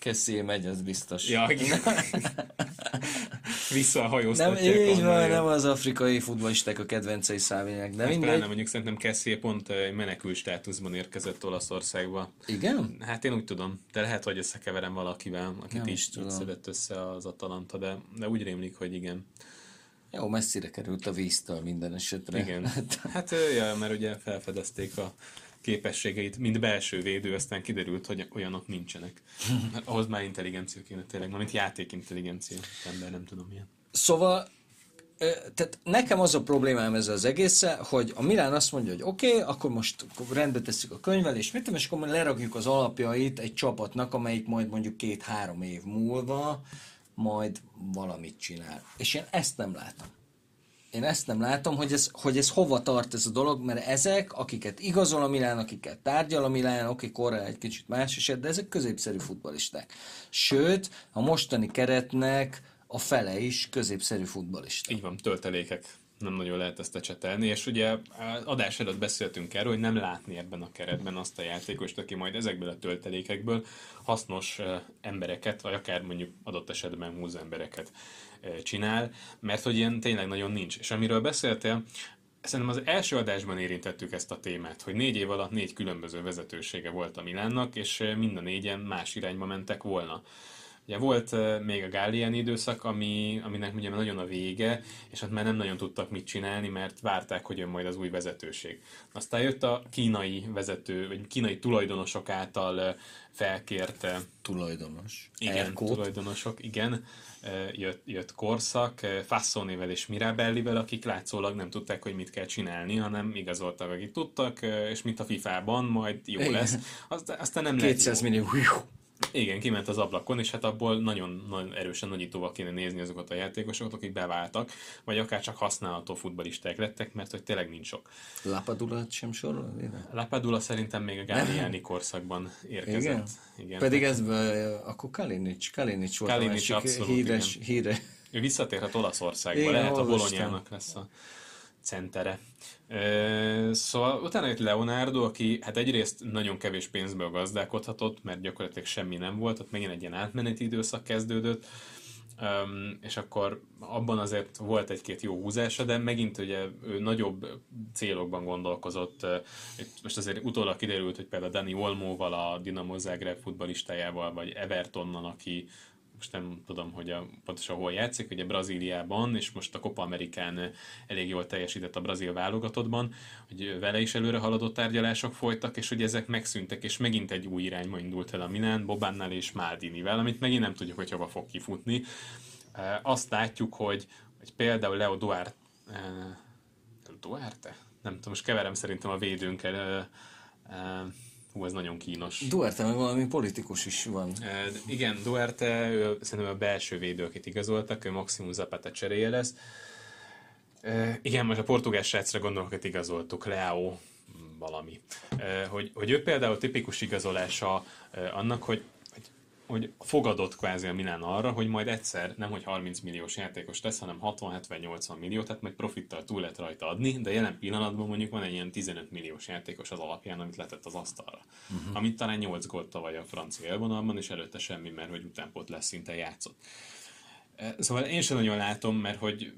Kessy megy, az biztos. Ja, visszahajóztatják. Nem, így van, van nem az afrikai futballisták a kedvencei szávének, de hát mindegy. Pláne mondjuk szerintem Kessy pont menekül státuszban érkezett Olaszországba. Igen? Hát én úgy tudom, de lehet, hogy összekeverem valakivel, akit nem is szedett össze az Atalanta, de, de úgy rémlik, hogy igen. Jó, messzire került a víztől minden esetre. Igen. Hát ja, mert ugye felfedezték a képességeit, mint belső védő, aztán kiderült, hogy olyanok nincsenek. Mert ahhoz már intelligencia kéne tényleg, mint játékintelligencia, ember nem tudom milyen. Szóval, tehát nekem az a problémám ezzel az egésszel, hogy a Milán azt mondja, hogy oké, okay, akkor most rendbe tesszük a könyvelést, mit tudom, és akkor lerakjuk az alapjait egy csapatnak, amelyik majd mondjuk két-három év múlva majd valamit csinál. És én ezt nem látom. Én ezt nem látom, hogy ez, hogy ez hova tart ez a dolog, mert ezek, akiket igazol a Milán, akiket tárgyal a Milán, oké, korrel egy kicsit más eset, de ezek középszerű futballisták. Sőt, a mostani keretnek a fele is középszerű futballista. Így van, töltelékek. Nem nagyon lehet ezt ecsetelni, és ugye adás előtt beszéltünk erről, hogy nem látni ebben a keretben azt a játékost, aki majd ezekből a töltelékekből hasznos embereket, vagy akár mondjuk adott esetben múz embereket csinál, mert hogy ilyen tényleg nagyon nincs. És amiről beszéltél, szerintem az első adásban érintettük ezt a témát, hogy négy év alatt négy különböző vezetősége volt a Milánnak, és mind a négyen más irányba mentek volna. Ugye volt uh, még a Galliani időszak, ami, aminek ugye nagyon a vége, és ott már nem nagyon tudtak mit csinálni, mert várták, hogy jön majd az új vezetőség. Aztán jött a kínai vezető, vagy kínai tulajdonosok által uh, felkért... Uh, Tulajdonos. Igen, Elkot. tulajdonosok, igen. Uh, jött, jött korszak, uh, Fassonivel és Mirabellivel, akik látszólag nem tudták, hogy mit kell csinálni, hanem igazoltak, akik tudtak, uh, és mint a fifában, majd jó igen. lesz. Aztán, aztán nem kétszáz millió. Igen, kiment az ablakon, és hát abból nagyon, nagyon erősen nagyítóval kéne nézni azokat a játékosokat, akik beváltak, vagy akár csak használható futballisták lettek, mert hogy tényleg nincs sok. Lapadulát sem sorol? Lapadula szerintem még a Galliani korszakban érkezett. Igen? Igen, pedig ez akkor Kalinic, Kalinic volt Kalinic a másik híres, híres. Ő visszatérhet Olaszországba, igen, lehet olvastam. A Bolonyának lesz a centere. Ö, szóval utána jött Leonardo, aki hát egyrészt nagyon kevés pénzből gazdálkodhatott, mert gyakorlatilag semmi nem volt, ott megint egy ilyen átmeneti időszak kezdődött, ö, és akkor abban azért volt egy-két jó húzása, de megint ugye ő nagyobb célokban gondolkozott. Most azért utólag kiderült, hogy például Dani Olmóval, a Dinamo Zagreb futballistájával, vagy Evertonnal, aki most nem tudom, hogy a, pontosan hol játszik, ugye Brazíliában, és most a Copa Amerikán elég jól teljesített a brazil válogatottban, hogy vele is előre haladott tárgyalások folytak, és hogy ezek megszűntek, és megint egy új irányba indult el a Milan, Bobánnal és Maldinivel, amit megint nem tudjuk, hogy hova fog kifutni. Azt látjuk, hogy, hogy például Leo Duarte, Duarte? Nem tudom, most keverem szerintem a védőnkkel, hú, ez nagyon kínos. Duarte meg valami politikus is van. E, igen, Duarte, ő, szerintem a belső védő, akit igazoltak, ő Maximum Zapata cseréje lesz. E, igen, most a portugál srácra gondolok, akit igazoltuk, Leao valami. E, hogy, hogy ő például tipikus igazolása e, annak, hogy, hogy, hogy fogadott kvázi a Milán arra, hogy majd egyszer nem, hogy harminc milliós játékos lesz, hanem hatvan-hetven-nyolcvan millió, tehát majd profittal túl lehet rajta adni, de jelen pillanatban mondjuk van egy ilyen tizenöt milliós játékos az alapján, amit letett az asztalra. Uh-huh. Amit talán nyolc gólt tavaly a francia élvonalban, és előtte semmi, mert hogy utánpótlás lesz szinten játszott. Szóval én sem nagyon látom, mert hogy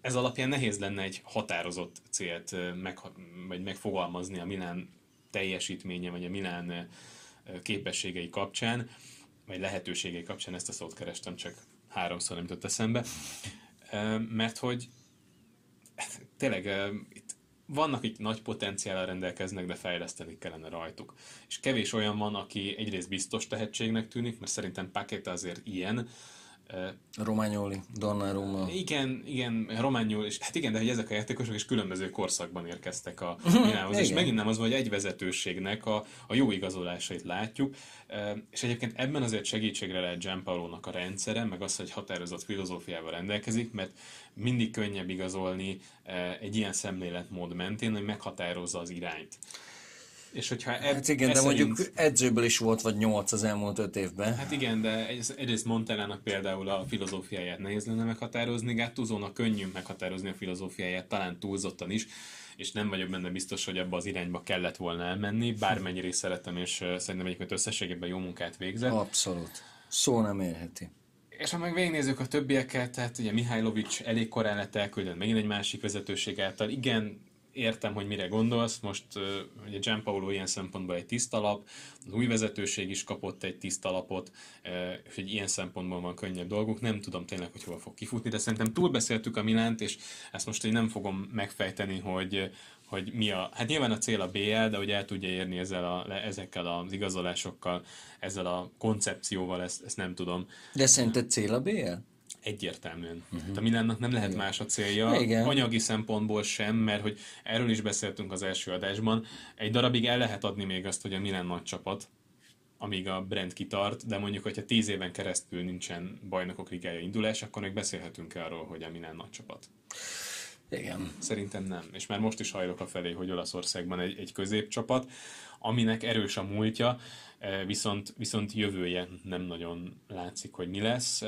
ez alapján nehéz lenne egy határozott célt meg, vagy megfogalmazni a Milán teljesítménye, vagy a Milán képességei kapcsán, vagy lehetőségei kapcsán, ezt a szót kerestem, csak háromszor nem jutott eszembe, mert hogy tényleg itt vannak, akik nagy potenciállal rendelkeznek, de fejleszteni kellene rajtuk. És kevés olyan van, aki egyrészt biztos tehetségnek tűnik, mert szerintem Paqueta azért ilyen. Romagnoli, Donnarumma. Igen, igen, Romagnoli, és hát igen, de hogy ezek a játékosok is különböző korszakban érkeztek a Milánhoz, és megint nem az van, hogy egy vezetőségnek a, a jó igazolásait látjuk, és egyébként ebben azért segítségre lehet Gianpaolónak a rendszere, meg az, hogy határozott filozófiával rendelkezik, mert mindig könnyebb igazolni egy ilyen szemléletmód mentén, hogy meghatározza az irányt. És hogyha eb- hát igen, de szerint... mondjuk edzőből is volt, vagy nyolc az elmúlt öt évben. Hát igen, de egyrészt Montellának például a filozófiáját nehéz lenne meghatározni, Gattuzónak könnyű meghatározni a filozófiáját, talán túlzottan is, és nem vagyok benne biztos, hogy ebbe az irányba kellett volna elmenni, bármennyire is szeretem, és szerintem egyébként összességében jó munkát végzett. Abszolút. Szó nem érheti. És ha meg végignézzük a többieket, tehát ugye Mihályrovics elég korán lett elküldött, megint egy másik vezetőség által, igen, értem, hogy mire gondolsz, most ugye Gianpaolo ilyen szempontból egy tiszta lap, az új vezetőség is kapott egy tiszta lapot, hogy ilyen szempontból van könnyebb dolguk, nem tudom tényleg, hogy hova fog kifutni, de szerintem túlbeszéltük a Milánt, és ezt most én nem fogom megfejteni, hogy, hogy mi a... Hát nyilván a cél a bé el, de hogy el tudja érni ezzel a, ezekkel az igazolásokkal, ezzel a koncepcióval, ezt, ezt nem tudom. De szerinted cél a bé el? Egyértelműen. Uh-huh. Hát a Milánnak nem lehet igen. más a célja, igen. anyagi szempontból sem, mert hogy erről is beszéltünk az első adásban, egy darabig el lehet adni még azt, hogy a Milán nagy csapat, amíg a brand kitart, de mondjuk, hogyha tíz éven keresztül nincsen bajnokok ligája indulás, akkor még beszélhetünk arról, hogy a Milán nagy csapat. Igen. Szerintem nem. És már most is hajlok a felé, hogy Olaszországban egy, egy középcsapat, aminek erős a múltja, viszont, viszont jövője nem nagyon látszik, hogy mi lesz.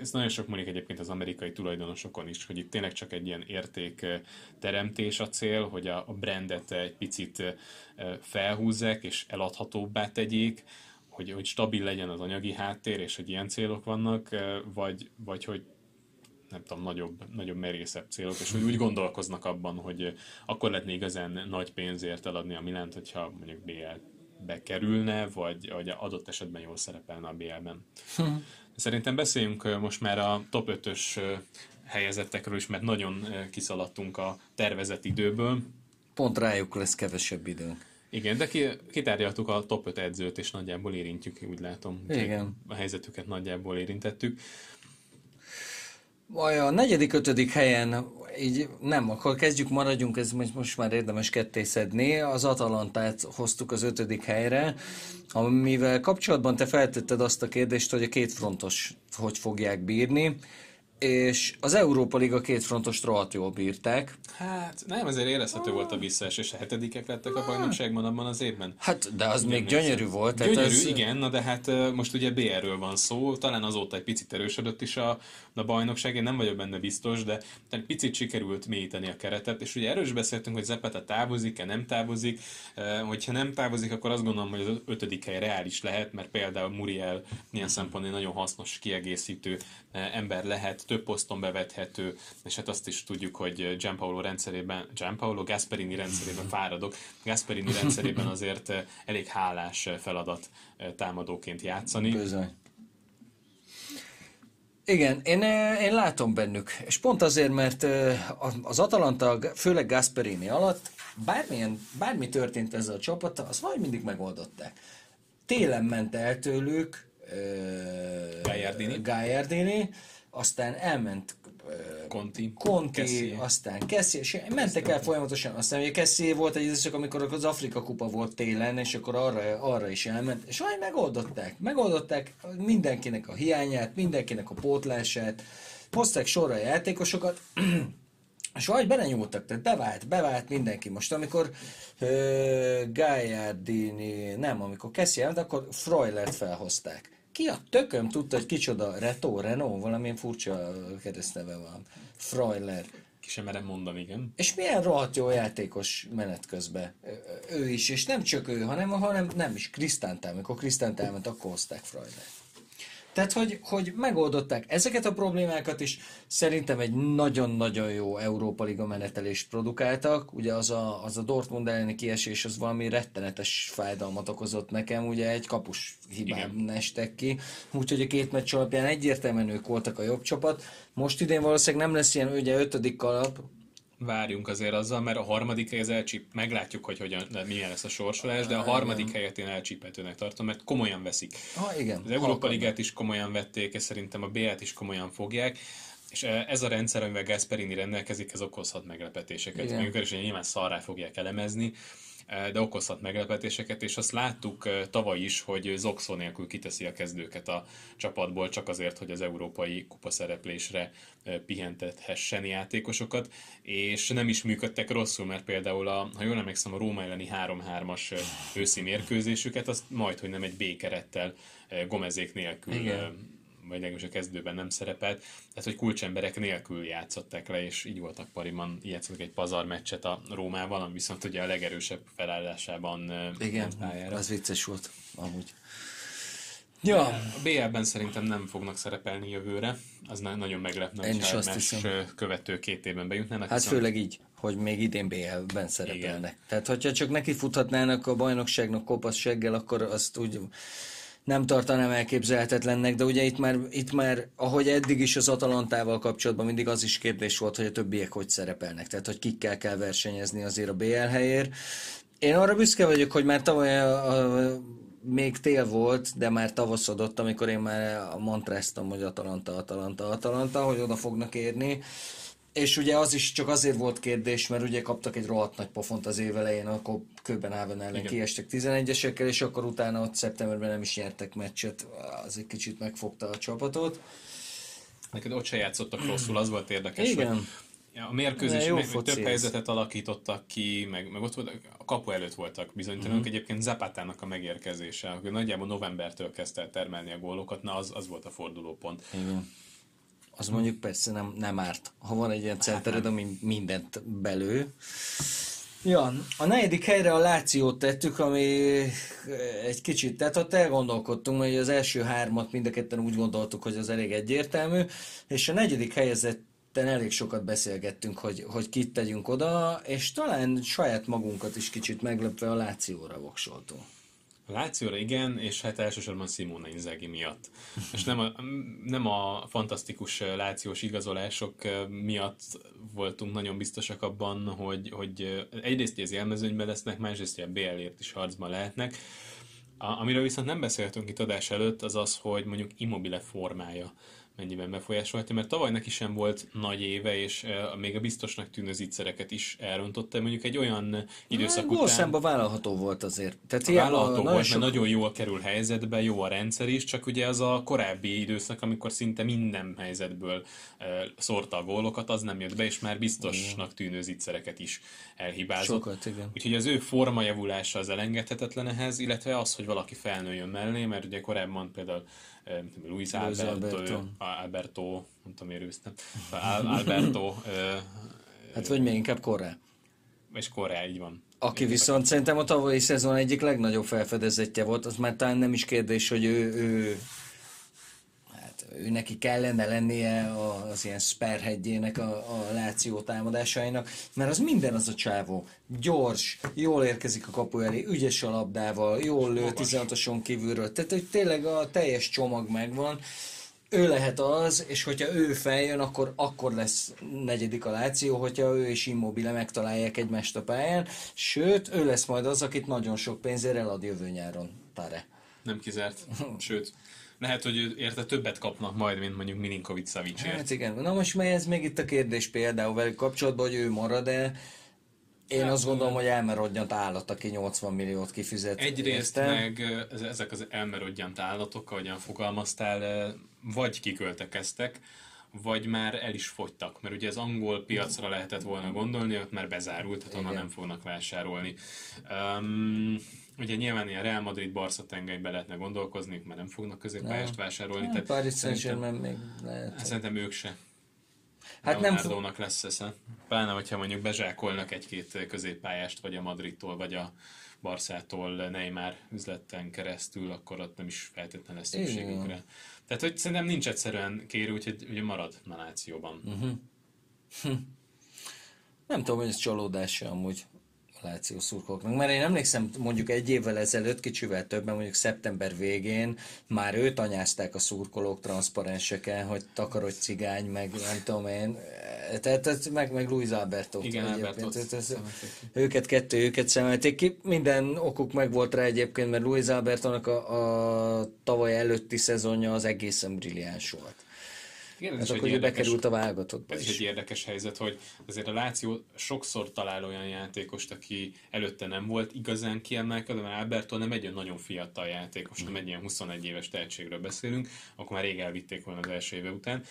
Ez nagyon sok múlik egyébként az amerikai tulajdonosokon is, hogy itt tényleg csak egy ilyen értékteremtés a cél, hogy a brandet egy picit felhúzzák és eladhatóbbá tegyék, hogy, hogy stabil legyen az anyagi háttér, és hogy ilyen célok vannak, vagy, vagy hogy nem tudom, nagyobb, nagyobb merészebb célok, és hogy úgy gondolkoznak abban, hogy akkor lehetne igazán nagy pénzért eladni a Milánt, hogyha mondjuk bé el bekerülne, vagy, vagy adott esetben jól szerepelne a bé el-ben. Hm. Szerintem beszéljünk most már a top ötös helyezettekről is, mert nagyon kiszaladtunk a tervezett időből. Pont rájuk lesz kevesebb időnk. Igen, de ki, kitárgyaltuk a top öt edzőt, és nagyjából érintjük, úgy látom. Igen. A helyzetüket nagyjából érintettük. A negyedik, ötödik helyen, így nem, akkor kezdjük, maradjunk, ez most már érdemes kettészedni. Az Atalantát hoztuk az ötödik helyre, amivel kapcsolatban te feltetted azt a kérdést, hogy a kétfrontos hogy fogják bírni, és az Európa Liga kétfrontost rohadt jól bírták. Hát nem, azért érezhető volt a visszaesés, a hetedikek lettek a bajnokságban abban az évben. Hát, de az igen, még gyönyörű volt. Gyönyörű, tehát az... igen, na de hát most ugye bé er-ről van szó, talán azóta egy picit erősödött is a, a bajnokság, én nem vagyok benne biztos, de tehát picit sikerült mélyíteni a keretet, és ugye erős beszéltünk, hogy Zapata távozik-e, nem távozik, hogyha nem távozik, akkor azt gondolom, hogy az ötödik hely reális lehet, mert például Muriel ilyen szempontból nagyon hasznos kiegészítő ember lehet, több poszton bevethető, és hát azt is tudjuk, hogy Gianpaolo rendszerében, Gianpaolo Gasperini rendszerében fáradok. Gasperini rendszerében azért elég hálás feladat támadóként játszani. Bizony. Igen, én, én látom bennük, és pont azért, mert az Atalanta, főleg Gasperini alatt bármilyen, bármi történt ezzel a csapattal, azt majd mindig megoldották. Télen ment el tőlük Gagliardini, Gagliardini aztán elment Conti, Conti Kessy. Aztán Kessy, és mentek el folyamatosan. Aztán ugye Kessy volt egy időszak, amikor az Afrika kupa volt télen, és akkor arra, arra is elment, és majd megoldották. Megoldották mindenkinek a hiányát, mindenkinek a pótlását, hozták sorra a játékosokat, és majd belenyúltak, tehát bevált, bevált mindenki. Most amikor uh, Gagliardini, nem, amikor Kessy elment, akkor Froilert felhozták. Ki a tököm tudta, hogy kicsoda Reto, Renault, valamilyen furcsa keresztneve van. Freuler. Ki sem merem mondani, igen. És milyen rohadt jó játékos menet közben. Ő is, és nem csak ő, hanem, hanem nem is. Krisztánt, amikor Krisztánt elment, akkor hozták Freulert. Tehát, hogy, hogy megoldották ezeket a problémákat is, szerintem egy nagyon-nagyon jó Európa Liga menetelést produkáltak. Ugye az a, az a Dortmund elleni kiesés, az valami rettenetes fájdalmat okozott nekem, ugye egy kapus hibán estek ki. Úgyhogy a két meccs alapján egyértelműen ők voltak a jobb csapat. Most idén valószínűleg nem lesz ilyen, ugye ötödik kalap. Várjunk azért azzal, mert a harmadik helyez elcsíp, meglátjuk, hogy hogyan, milyen lesz a sorsolás, de a harmadik helyet én elcsíphetőnek tartom, mert komolyan veszik. Ha, igen. Az Európa Ligát is komolyan vették, és szerintem a bé el-t is komolyan fogják, és ez a rendszer, amivel Gasperini rendelkezik, ez okozhat meglepetéseket. Amikor is nyilván szarrá fogják elemezni, de okozhat meglepetéseket, és azt láttuk tavaly is, hogy Zoxo nélkül kiteszi a kezdőket a csapatból, csak azért, hogy az európai kupaszereplésre pihentethessen játékosokat, és nem is működtek rosszul, mert például, a, ha jól emlékszem, a Róma elleni három-hármas őszi mérkőzésüket, azt majd, hogy nem egy B-kerettel Gomezék nélkül, igen, vagy legalábbis a kezdőben nem szerepelt, tehát hogy kulcsemberek nélkül játszották le, és így voltak pariban, játszottak egy pazar meccset a Rómában, ami viszont ugye a legerősebb felállásában igen, pályára. Az vicces volt, amúgy. Ja. A bé el-ben szerintem nem fognak szerepelni jövőre, az nagyon meglepne, hogyha egymás követő két évben bejutnának. Hát viszont... főleg így, hogy még idén bé el-ben szerepelnek. Igen. Tehát hogyha csak neki futhatnának a bajnokságnak kopasz seggel, akkor azt úgy... nem tartanám elképzelhetetlennek, de ugye itt már, itt már, ahogy eddig is az Atalantával kapcsolatban mindig az is kérdés volt, hogy a többiek hogy szerepelnek, tehát hogy kikkel kell versenyezni azért a bé el helyért. Én arra büszke vagyok, hogy már tavaly a, a, még tél volt, de már tavaszodott, amikor én már mantráztam, hogy Atalanta, Atalanta, Atalanta, hogy oda fognak érni. És ugye az is csak azért volt kérdés, mert ugye kaptak egy rohadt nagy pofont az év elején, akkor Köbenháven ellen igen, kiestek tizenegyesekkel, és akkor utána ott szeptemberben nem is nyertek meccset, az egy kicsit megfogta a csapatot. Neked ott se játszottak rosszul, az volt érdekes, igen, hogy a mérkőzés meg, több szépen helyzetet alakítottak ki, meg, meg ott volt, a kapu előtt voltak bizonytalanok, uh-huh. Egyébként Zapatának a megérkezése, aki nagyjából novembertől kezdte el termelni a gólokat, na az, az volt a fordulópont. Igen. Az mondjuk persze nem, nem árt, ha van egy ilyen centered, ami mindent belő. Ja, a negyedik helyre a Lációt tettük, ami egy kicsit, tehát ott elgondolkodtunk, hogy az első hármat mind a ketten úgy gondoltuk, hogy az elég egyértelmű, és a negyedik helyezetten elég sokat beszélgettünk, hogy, hogy kit tegyünk oda, és talán saját magunkat is kicsit meglepve a Lációra voksoltunk. A Lációra igen, és hát elsősorban Simone Inzaghi miatt. És nem a, nem a fantasztikus lációs igazolások miatt voltunk nagyon biztosak abban, hogy, hogy egyrészt az élmezőnyben lesznek, másrészt a bé el-ért is harcban lehetnek. A, amiről viszont nem beszéltünk itt adás előtt, az az, hogy mondjuk Immobile formája mennyiben befolyásolhatja, mert tavaly neki sem volt nagy éve, és uh, még a biztosnak tűnő zicsereket is elrontotta, mondjuk egy olyan időszak után... Gólszámba vállalható volt azért. Tehát vállalható a, volt, nagyon sok... mert nagyon jól kerül helyzetbe, jó a rendszer is, csak ugye az a korábbi időszak, amikor szinte minden helyzetből uh, szórta a gólokat, az nem jött be, és már biztosnak tűnő zicsereket is elhibázott. Sokat, igen. Úgyhogy az ő formajavulása az elengedhetetlen ehhez, illetve az, hogy valaki felnőjön mellé, mert ugye korábban például Luis Alberto, Alberto. Alberto, nem tudom, érőztem. Alberto. ö, hát vagy még inkább Correa. És Correa, így van. Aki viszont szerintem a tavalyi szezon egyik legnagyobb felfedezetje volt, az már talán nem is kérdés, hogy ő, ő hát ő neki kellene lennie az ilyen sperhegyének a, a Láció támadásainak, mert az minden az a csávó. Gyors, jól érkezik a kapu elé, ügyes a labdával, jól lő tizenhatoson kívülről, tehát hogy tényleg a teljes csomag megvan. Ő lehet az, és hogyha ő feljön, akkor, akkor lesz negyedik a Láció, hogyha ő és Immobile megtalálják egymást a pályán, sőt, ő lesz majd az, akit nagyon sok pénzért elad jövő nyáron. Pare. Nem kizárt, sőt. Lehet, hogy érte többet kapnak majd, mint mondjuk Milinković-Savićért. Hát igen, na most már ez még itt a kérdés például velük kapcsolatban, hogy ő marad-e. Én nem, azt gondolom, nem. hogy elmerodjant állat, aki nyolcvan milliót kifizet. Egyrészt érte. Meg ezek az elmerodjant állatok, ahogyan fogalmaztál, vagy kiköltekeztek, vagy már el is fogytak. Mert ugye az angol piacra lehetett volna gondolni, ott már bezárult, tehát onnan nem fognak vásárolni. Um, Ugye nyilván ilyen Real Madrid-Barca tengelyben lehetne gondolkozni, mert nem fognak középpályást vásárolni. Tehát Paris Saint-Germain még lehet. Szerintem ők se. Hát Leonardo-nak nem fog... lesz esze. Pláne, hogyha mondjuk bezsákolnak egy-két középpályást, vagy a Madridtól, vagy a Barszától Neymar üzletten keresztül, akkor ott nem is feltétlenül lesz szükségünkre. Tehát, hogy szerintem nincs egyszerűen kérő, úgyhogy ugye marad a Lációban. Uh-huh. Hm. Nem tudom, hogy ez csalódása amúgy. Láció szurkolóknak. Mert én emlékszem, mondjuk egy évvel ezelőtt, kicsivel többen, mondjuk szeptember végén már őt anyázták a szurkolók transzparenseken, hogy takarodj cigány, meg nem tudom én, tehát meg, meg Luis Albertót. Igen, Albertót. Őket kettő, őket szemelték ki. Minden okuk meg volt rá egyébként, mert Luis Albertónak a, a tavaly előtti szezonja az egészen brilliáns volt. Igen, ez hát akkor érdekes, bekerült a válogatottba. Ez is egy érdekes helyzet, hogy azért a Láció sokszor talál olyan játékost, aki előtte nem volt igazán kiemelkedő, mert Alberto nem egy nagyon fiatal játékos, nem egy ilyen huszonegy éves tehetségről beszélünk, akkor már rég elvitték volna az első éve után,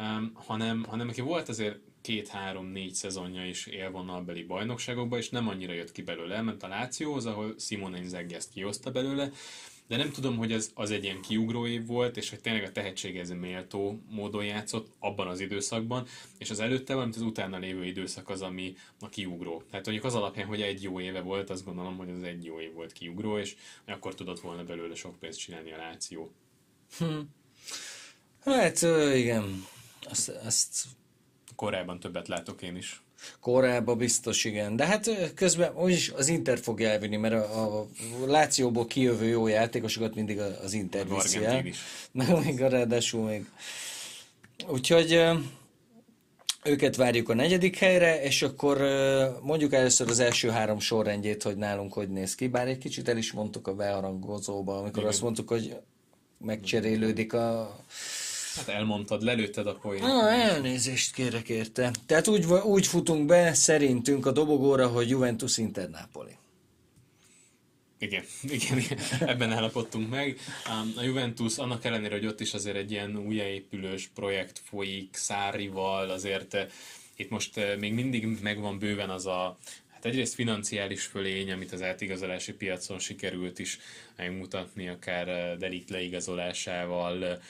um, hanem, hanem aki volt azért két-három-négy szezonja is élvonalbeli bajnokságokban, és nem annyira jött ki belőle, elment a Lációhoz, ahol Simone Inzaghi ezt kihozta belőle, de nem tudom, hogy az, az egy ilyen kiugró év volt, és hogy tényleg a tehetség ez méltó módon játszott abban az időszakban, és az előtte, valamint az utána lévő időszak az, ami a kiugró. Tehát mondjuk az alapján, hogy egy jó éve volt, azt gondolom, hogy az egy jó év volt kiugró, és akkor tudott volna belőle sok pénzt csinálni a Láció. Hm. Hát igen, azt, azt... Korábban többet látok én is. Korábban biztos, igen. De hát közben úgyis az Inter fogja elvinni, mert a, a Lációból kijövő jó játékosokat mindig az Inter viszi el. Meg még a ráadásul még. Úgyhogy őket várjuk a negyedik helyre, és akkor mondjuk először az első három sorrendjét, hogy nálunk hogy néz ki. Bár egy kicsit el is mondtuk a beharangozóba, amikor igen. Azt mondtuk, hogy megcserélődik a... Hát elmondtad, lelőtted a poént. Ah, elnézést kérek érte. Tehát úgy, úgy futunk be szerintünk a dobogóra, hogy Juventus Inter Napoli. Igen, igen, igen, ebben állapodtunk meg. A Juventus annak ellenére, hogy ott is azért egy ilyen újjáépülős projekt folyik Sarrival, azért itt most még mindig megvan bőven az a hát egyrészt financiális fölény, amit az átigazolási piacon sikerült is megmutatni, akár Delikt leigazolásával,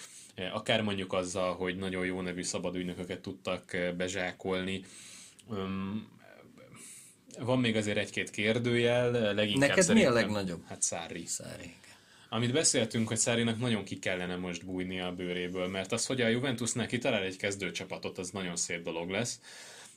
akár mondjuk azzal, hogy nagyon jó nevű szabad ügynököket tudtak bezsákolni. Van még azért egy-két kérdőjel. Leginkább neked mi a legnagyobb? Hát Sarri. Sarri. Amit beszéltünk, hogy Sarrinak nagyon ki kellene most bújnia a bőréből, mert az, hogy a Juventusnál kitalál egy kezdőcsapatot, az nagyon szép dolog lesz.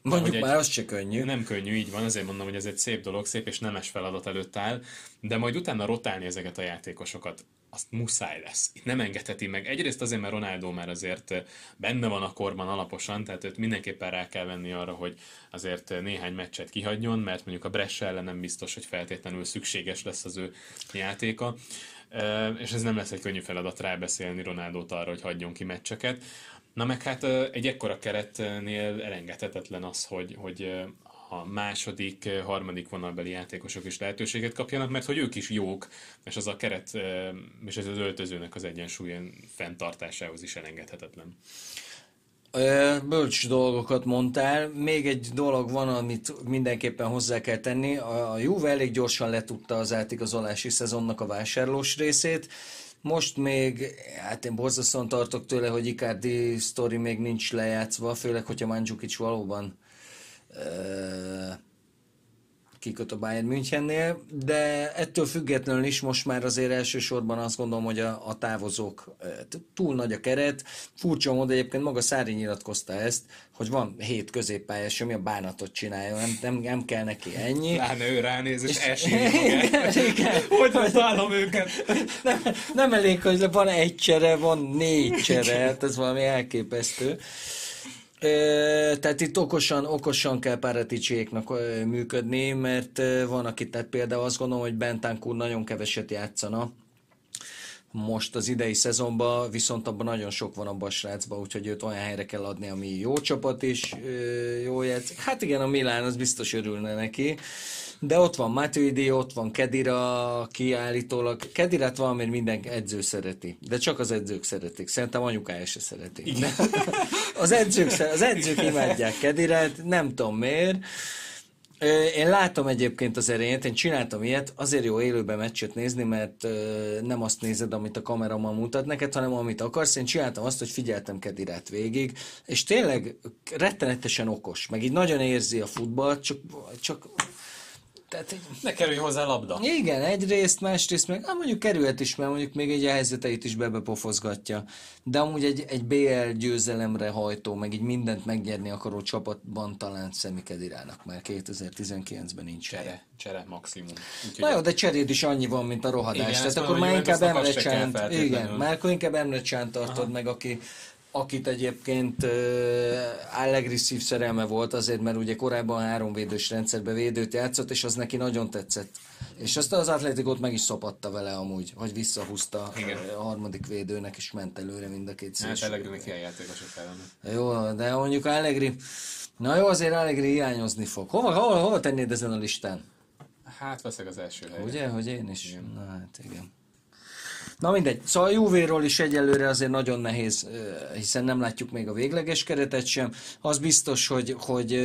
Mondjuk már egy, az se könnyű. Nem könnyű, így van, azért mondom, hogy ez egy szép dolog, szép és nemes feladat előtt áll, de majd utána rotálni ezeket a játékosokat, azt muszáj lesz. Itt nem engedheti meg. Egyrészt azért, mert Ronaldo már azért benne van a korban alaposan, tehát őt mindenképpen rá kell venni arra, hogy azért néhány meccset kihagyjon, mert mondjuk a Brescia ellen nem biztos, hogy feltétlenül szükséges lesz az ő játéka. És ez nem lesz egy könnyű feladat rábeszélni Ronaldót arra, hogy hagyjon ki meccseket. Na meg hát egy ekkora keretnél elengedhetetlen az, hogy, hogy a második, harmadik vonalbeli játékosok is lehetőséget kapjanak, mert hogy ők is jók, és az a keret és ez az öltözőnek az egyensúlyen fenntartásához is elengedhetetlen. Bölcs dolgokat mondtál. Még egy dolog van, amit mindenképpen hozzá kell tenni. A Juve elég gyorsan letudta az átigazolási szezonnak a vásárlós részét. Most még, hát én borzasztóan tartok tőle, hogy Ikárdi sztori még nincs lejátszva, főleg, hogyha Mandzukic valóban euh, kiköt a Bayern Münchennél, de ettől függetlenül is most már azért elsősorban azt gondolom, hogy a, a távozók túl nagy a keret. Furcsa módon egyébként maga Szári nyilatkozta ezt, hogy van hét középpályás, ami a bánatot csinálja, nem, nem, nem kell neki ennyi. Lána ő ránéz, és, és esélye magát. Hogy használom őket? Nem, nem elég, hogy van egy csere, van négy csere, hát ez valami elképesztő. Tehát itt okosan, okosan kell Páraticséknak működni, mert van, aki tehát például azt gondolom, hogy Bentancur nagyon keveset játszana most az idei szezonban, viszont abban nagyon sok van abban a srácban, úgyhogy őt olyan helyre kell adni, ami jó csapat is, jó játszik. Hát igen, a Milán az biztos örülne neki, de ott van Matuidi, ott van Kedira, ki állítólag. Kedirát valamiért minden edző szereti, de csak az edzők szeretik. Szerintem anyukája se szereti. Az edzők, az edzők imádják Kedirát, nem tudom miért. Én látom egyébként az erényet, én csináltam ilyet, azért jó élőben meccset nézni, mert nem azt nézed, amit a kameraman mutat neked, hanem amit akarsz. Én csináltam azt, hogy figyeltem Kedirát végig, és tényleg rettenetesen okos, meg így nagyon érzi a futballt, csak... csak tehát, ne kerülj hozzá labda. Igen, egyrészt, másrészt meg, ah, mondjuk kerülhet is, mert mondjuk még egy a helyzeteit is bebepofozgatja. De amúgy egy, egy bé el győzelemre hajtó, meg így mindent megnyerni akaró csapatban talán Szemi Kedirának már kétezer-tizenkilencben nincs csere. Csere maximum. Úgyhogy... Na jó, de cseréd is annyi van, mint a rohadás. Igen, tehát akkor már inkább Emre Csánt, igen, már akkor inkább Emre Csánt tartod aha. meg, aki... akit egyébként uh, allegrisszív szerelme volt azért, mert ugye korábban háromvédős rendszerbe védőt játszott, és az neki nagyon tetszett. És azt az Atlétikót meg is szopatta vele amúgy, hogy visszahúzta igen. a harmadik védőnek, és ment előre mind a két szélső. Hát Allegri-nek ilyen játékosok ellen. Jó, de mondjuk Allegri... Na jó, azért Allegri hiányozni fog. Hova, hova, hova tennéd ezen a listán? Hát veszek az első helyre. Ugye, hogy én is? Igen. Na hát igen. Na mindegy, szóval a Juvéról is egyelőre azért nagyon nehéz, hiszen nem látjuk még a végleges keretet sem. Az biztos, hogy, hogy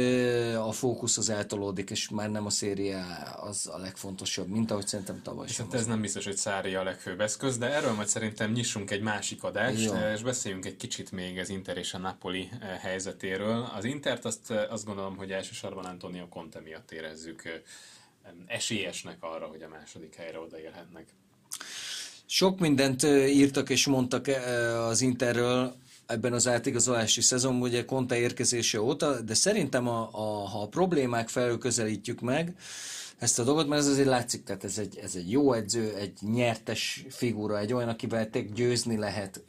a fókusz az eltolódik, és már nem a széria az a legfontosabb, mint ahogy szerintem tavaly sem. Ez nem biztos, hogy Szári a legfőbb eszköz, de erről majd szerintem nyissunk egy másik adást, jó. És beszéljünk egy kicsit még az Inter és a Napoli helyzetéről. Az Intert azt, azt gondolom, hogy elsősorban Antonio Conte miatt érezzük esélyesnek arra, hogy a második helyre odaérhetnek. Sok mindent írtak és mondtak az Interről ebben az átigazolási szezonban, ugye Conte érkezése óta, de szerintem a, a, ha a problémák felől közelítjük meg ezt a dolgot, mert ez azért látszik, tehát ez egy, ez egy jó edző, egy nyertes figura, egy olyan, akivel tényleg győzni lehet,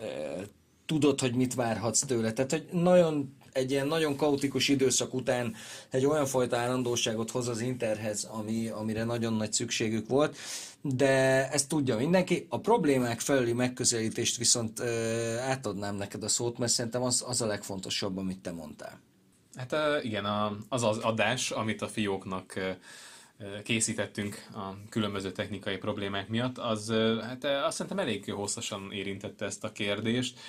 tudod, hogy mit várhatsz tőle, tehát hogy nagyon, egy ilyen nagyon kaotikus időszak után egy olyan fajta állandóságot hoz az Interhez, ami, amire nagyon nagy szükségük volt, de ezt tudja mindenki. A problémák felüli megközelítést viszont ö, átadnám neked a szót, mert szerintem az, az a legfontosabb, amit te mondtál. Hát ö, igen, a, az az adás, amit a fióknak ö, készítettünk a különböző technikai problémák miatt, az ö, hát ö, azt szerintem elég hosszasan érintette ezt a kérdést.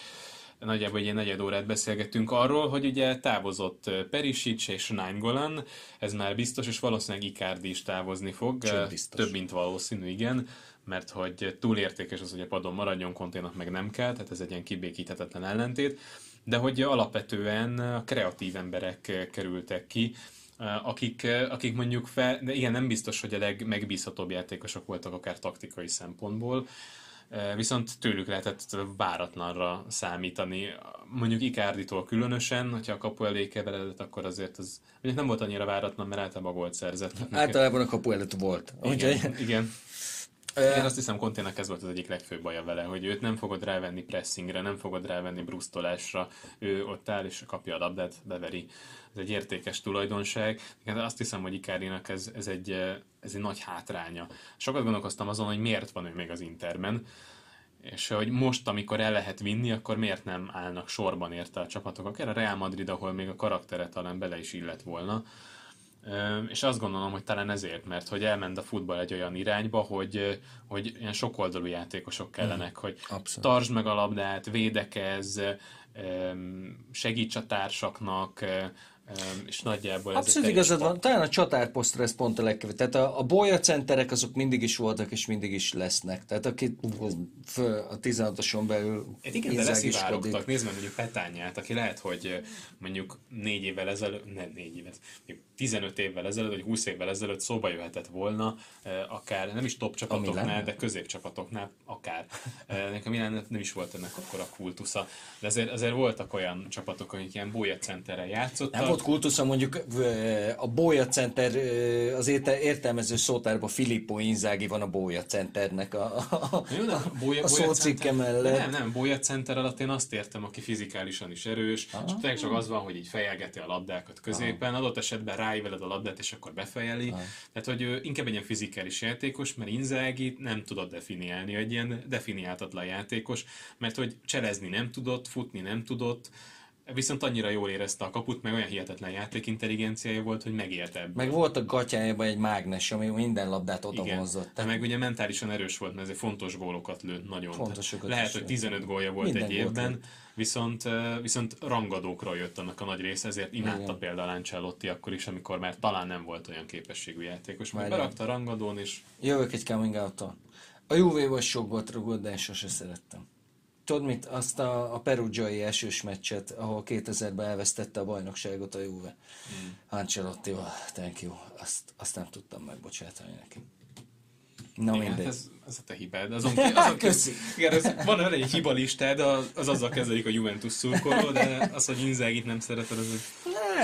Nagyjából egy ilyen negyed órát beszélgettünk arról, hogy ugye távozott Perisic és Naingolán, ez már biztos, és valószínűleg Ikárdi is távozni fog, több mint valószínű, igen, mert hogy túlértékes az, hogy a padon maradjon, Conténak meg nem kell, tehát ez egy ilyen kibékíthetetlen ellentét, de hogy alapvetően a kreatív emberek kerültek ki, akik, akik mondjuk fel, de igen, nem biztos, hogy a legmegbízhatóbb játékosok voltak akár taktikai szempontból, viszont tőlük lehetett váratlanra számítani. Mondjuk Ikárditól különösen, hogyha a kapu elé keveredett, akkor azért az mondjuk nem volt annyira váratlan, mert általában gólt szerzett. Általában a kapu előtt volt. Igen, igen. Én azt hiszem, Conténak ez volt az egyik legfőbb baja vele, hogy őt nem fogod rávenni pressingre, nem fogod rávenni brusztolásra, ő ott áll és kapja a labdát, beveri. Ez egy értékes tulajdonság. De azt hiszem, hogy Ikárdinak ez, ez, egy, ez egy nagy hátránya. Sokat gondolkoztam azon, hogy miért van ő még az Interben, és hogy most, amikor el lehet vinni, akkor miért nem állnak sorban érte a csapatok, akár a Real Madrid, ahol még a karaktere talán bele is illett volna. És azt gondolom, hogy talán ezért, mert hogy elment a futball egy olyan irányba, hogy, hogy ilyen sokoldalú játékosok kellenek, hogy abszolút. Tartsd meg a labdát, védekezz, segíts a társaknak, és nagyjából... Abszolút igazad van, talán a csatárposztra ez pont a legkevés. Tehát a, a bolyacenterek azok mindig is voltak, és mindig is lesznek. Tehát aki a tizenhatoson belül... Én igen, de leszivárogtak. Nézd meg mondjuk Petányát, aki lehet, hogy mondjuk négy évvel ezelőtt, nem négy évet, mondjuk tizenöt évvel ezelőtt, vagy húsz évvel ezelőtt szóba jöhetett volna, akár nem is top csapatoknál, de középcsapatoknál, akár. Nekem Milán nem is volt ennek akkor a kultusza. De azért, azért voltak olyan csapatok, akik ilyen bolyacenterrel játszottak. Nem volt kultusza, mondjuk a bolyacenter, az értelmező szótárban Filippo Inzaghi van a bolyacenternek a, a, a, a szócikke mellett. Nem, nem, bolyacenter alatt én azt értem, aki fizikálisan is erős, aha. És csak az van, hogy így fejelgeti a labdákat középen, aha. Adott esetben ráíveled a labdát, és akkor befejeli. Aha. Tehát, hogy inkább egy ilyen fizikális játékos, mert Inzaghi nem tudod definiálni, egy ilyen definiáltatlan játékos, mert hogy cselezni nem tudott, futni nem tudott, viszont annyira jól érezte a kaput, meg olyan hihetetlen játékintelligenciája volt, hogy megérte ebből. Meg volt a gatyájában egy mágnes, ami minden labdát odavonzott. Igen, meg ugye mentálisan erős volt, mert ezért fontos gólokat lőtt nagyon. Lehet, hogy tizenöt gólja volt minden egy évben, volt. Viszont, viszont rangadókra jött annak a nagy része, ezért imádta igen. Például Ancelotti akkor is, amikor már talán nem volt olyan képességű játékos. Majd berakta a rangadón és... Jövök egy coming out-tal. A Juvéval sok volt rugott, de én sose szerettem. Tudod mit? Azt a, a perugiai esős meccset, ahol kétezerben elvesztette a bajnokságot a Juve. Mm. Ancelottival, thank you. Azt, azt nem tudtam megbocsátani neki. Na igen, mindegy. Hát ez, ez a te hibád. Azon ki, azon ki, igen, ez, van vele egy hibalistád, az azzal kezelik a Juventus szurkoló, de az, hogy Inzaghi nem szereted, az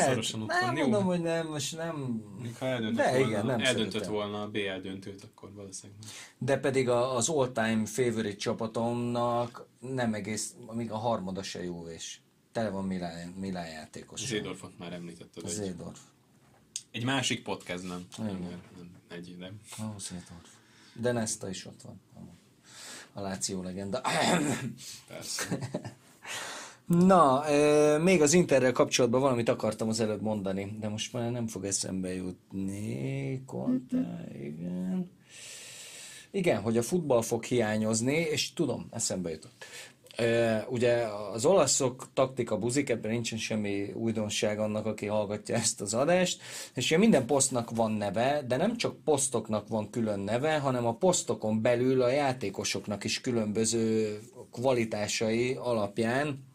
szorosan ott van. Nem mondom, hogy nem, most nem... Ha eldöntött, volna, igen, nem eldöntött volna a bé el döntőt, akkor valószínűleg nem. De pedig a, az all-time favorite csapatomnak nem egész, amíg a harmada se jó és tele van Milán, Milán játékos. Zédorfot már említetted. Zédorf. Egy másik podcast, nem? Igen. Egy, nem. Ó, Zédorf. De Nesta is ott van. A Lazio legenda. Persze. Na, e, még az Interrel kapcsolatban valamit akartam az előbb mondani, de most már nem fog eszembe jutni. Konta, igen. Igen, hogy a futball fog hiányozni, és tudom, eszembe jutott. E, ugye az olaszok taktika buzik, ebben nincsen semmi újdonság annak, aki hallgatja ezt az adást, és ugye minden posztnak van neve, de nem csak posztoknak van külön neve, hanem a posztokon belül a játékosoknak is különböző kvalitásai alapján.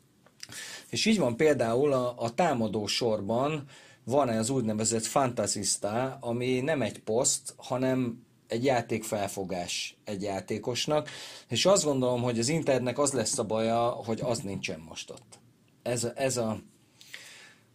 És így van például a, a támadó sorban van az úgynevezett fantasista, ami nem egy poszt, hanem egy játékfelfogás egy játékosnak, és azt gondolom, hogy az Internek az lesz a baja, hogy az nincsen most ott. Ez a, ez a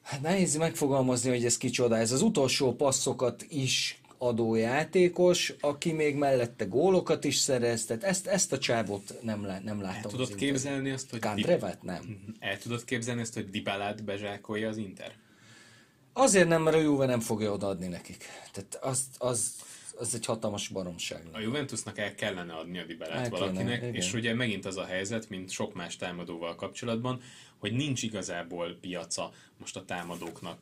hát nehéz megfogalmazni, hogy ez kicsoda, ez az utolsó passzokat is adó játékos, aki még mellette gólokat is szerez, tehát ezt, ezt a csávot nem, lá, nem látom. El tudod az képzelni azt, hogy... Kandrevát nem. El tudod képzelni azt, hogy Dybalát bezsákolja az Inter? Azért nem, mert a Juve nem fogja odaadni nekik. Tehát az... az az egy hatalmas baromság. A Juventusnak el kellene adni a Dybalát valakinek, igen. És ugye megint az a helyzet, mint sok más támadóval kapcsolatban, hogy nincs igazából piaca most a támadóknak,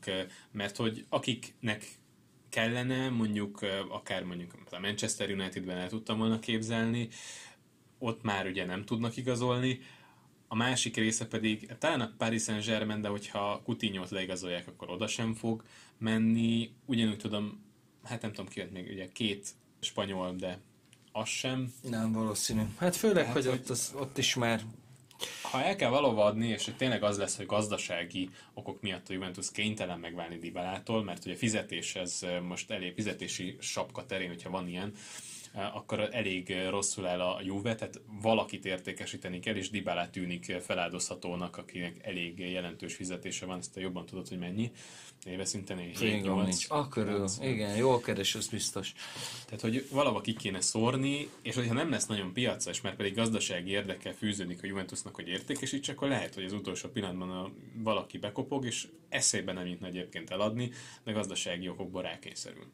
mert hogy akiknek kellene, mondjuk akár mondjuk a Manchester Unitedben el tudtam volna képzelni, ott már ugye nem tudnak igazolni, a másik része pedig talán a Paris Saint-Germain, de hogyha Coutinho-t leigazolják, akkor oda sem fog menni, ugyanúgy tudom, hát nem tudom, ki jött még, ugye két spanyol, de az sem. Nem valószínű. Hát főleg, hát, hogy, hogy ott, az, ott is már... Ha el kell valóban adni, és tényleg az lesz, hogy gazdasági okok miatt a Juventus kénytelen megválni Dybalától, mert ugye a fizetés, ez most elég fizetési sapka terén, hogyha van ilyen, akkor elég rosszul áll a Juve, tehát valakit értékesíteni kell, és Dybala tűnik feláldozhatónak, akinek elég jelentős fizetése van, ezt jobban tudod, hogy mennyi. Éve szinten hét nyolc. Akörül, igen, jól keres, az biztos. Tehát, hogy valahol ki kéne szórni, és hogyha nem lesz nagyon piacos, mert pedig gazdasági érdekkel fűződik a Juventusnak, hogy értékesítse, akkor lehet, hogy az utolsó pillanatban a, valaki bekopog, és eszébe nem jutna egyébként eladni, de gazdasági okokból rákényszerül.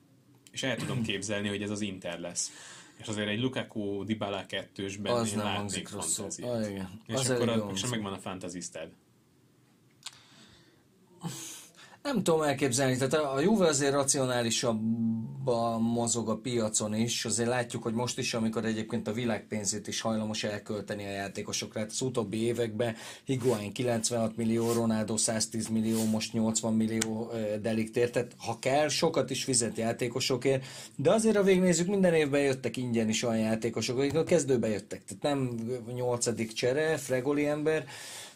És el tudom képzelni, hogy ez az Inter lesz. És azért egy Lukaku Dybala kettősben az én látnék fantáziát. Ah, és az akkor a, sem megvan a fantazisztád. Nem tudom elképzelni, tehát a Juve azért racionálisabban mozog a piacon is, azért látjuk, hogy most is, amikor egyébként a világpénzét is hajlamos elkölteni a játékosokra, hát az utóbbi években Higuain kilencvenhat millió, Ronaldo száztíz millió, most nyolcvan millió Delikt ért, tehát ha kell, sokat is fizet játékosokért, de azért a végignézzük, minden évben jöttek ingyen is olyan játékosok, akik a kezdőben jöttek, tehát nem nyolcadik csere, Fregoli ember,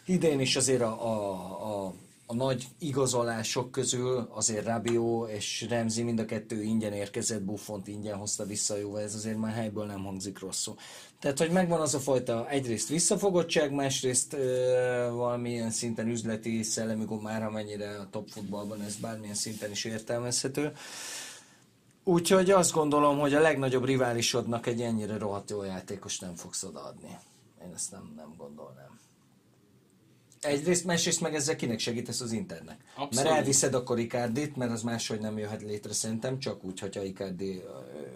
idén is azért a, a, a A nagy igazolások közül azért Rabiot és Ramsey mind a kettő ingyen érkezett, Buffont ingyen hozta vissza Juve, ez azért már helyből nem hangzik rosszul. Tehát, hogy megvan az a fajta egyrészt visszafogottság, másrészt ö, valamilyen szinten üzleti szellemi gomára, mennyire a top futballban ez bármilyen szinten is értelmezhető. Úgyhogy azt gondolom, hogy a legnagyobb riválisodnak egy ennyire rohadt jó játékos nem fogsz odaadni. Én ezt nem, nem gondolnám. Egyrészt, másrészt meg ezzel kinek segítesz az Internek. Abszolút. Mert elviszed akkor Ikárdit, mert az máshogy nem jöhet létre szerintem, csak úgy, hogyha Ikárdi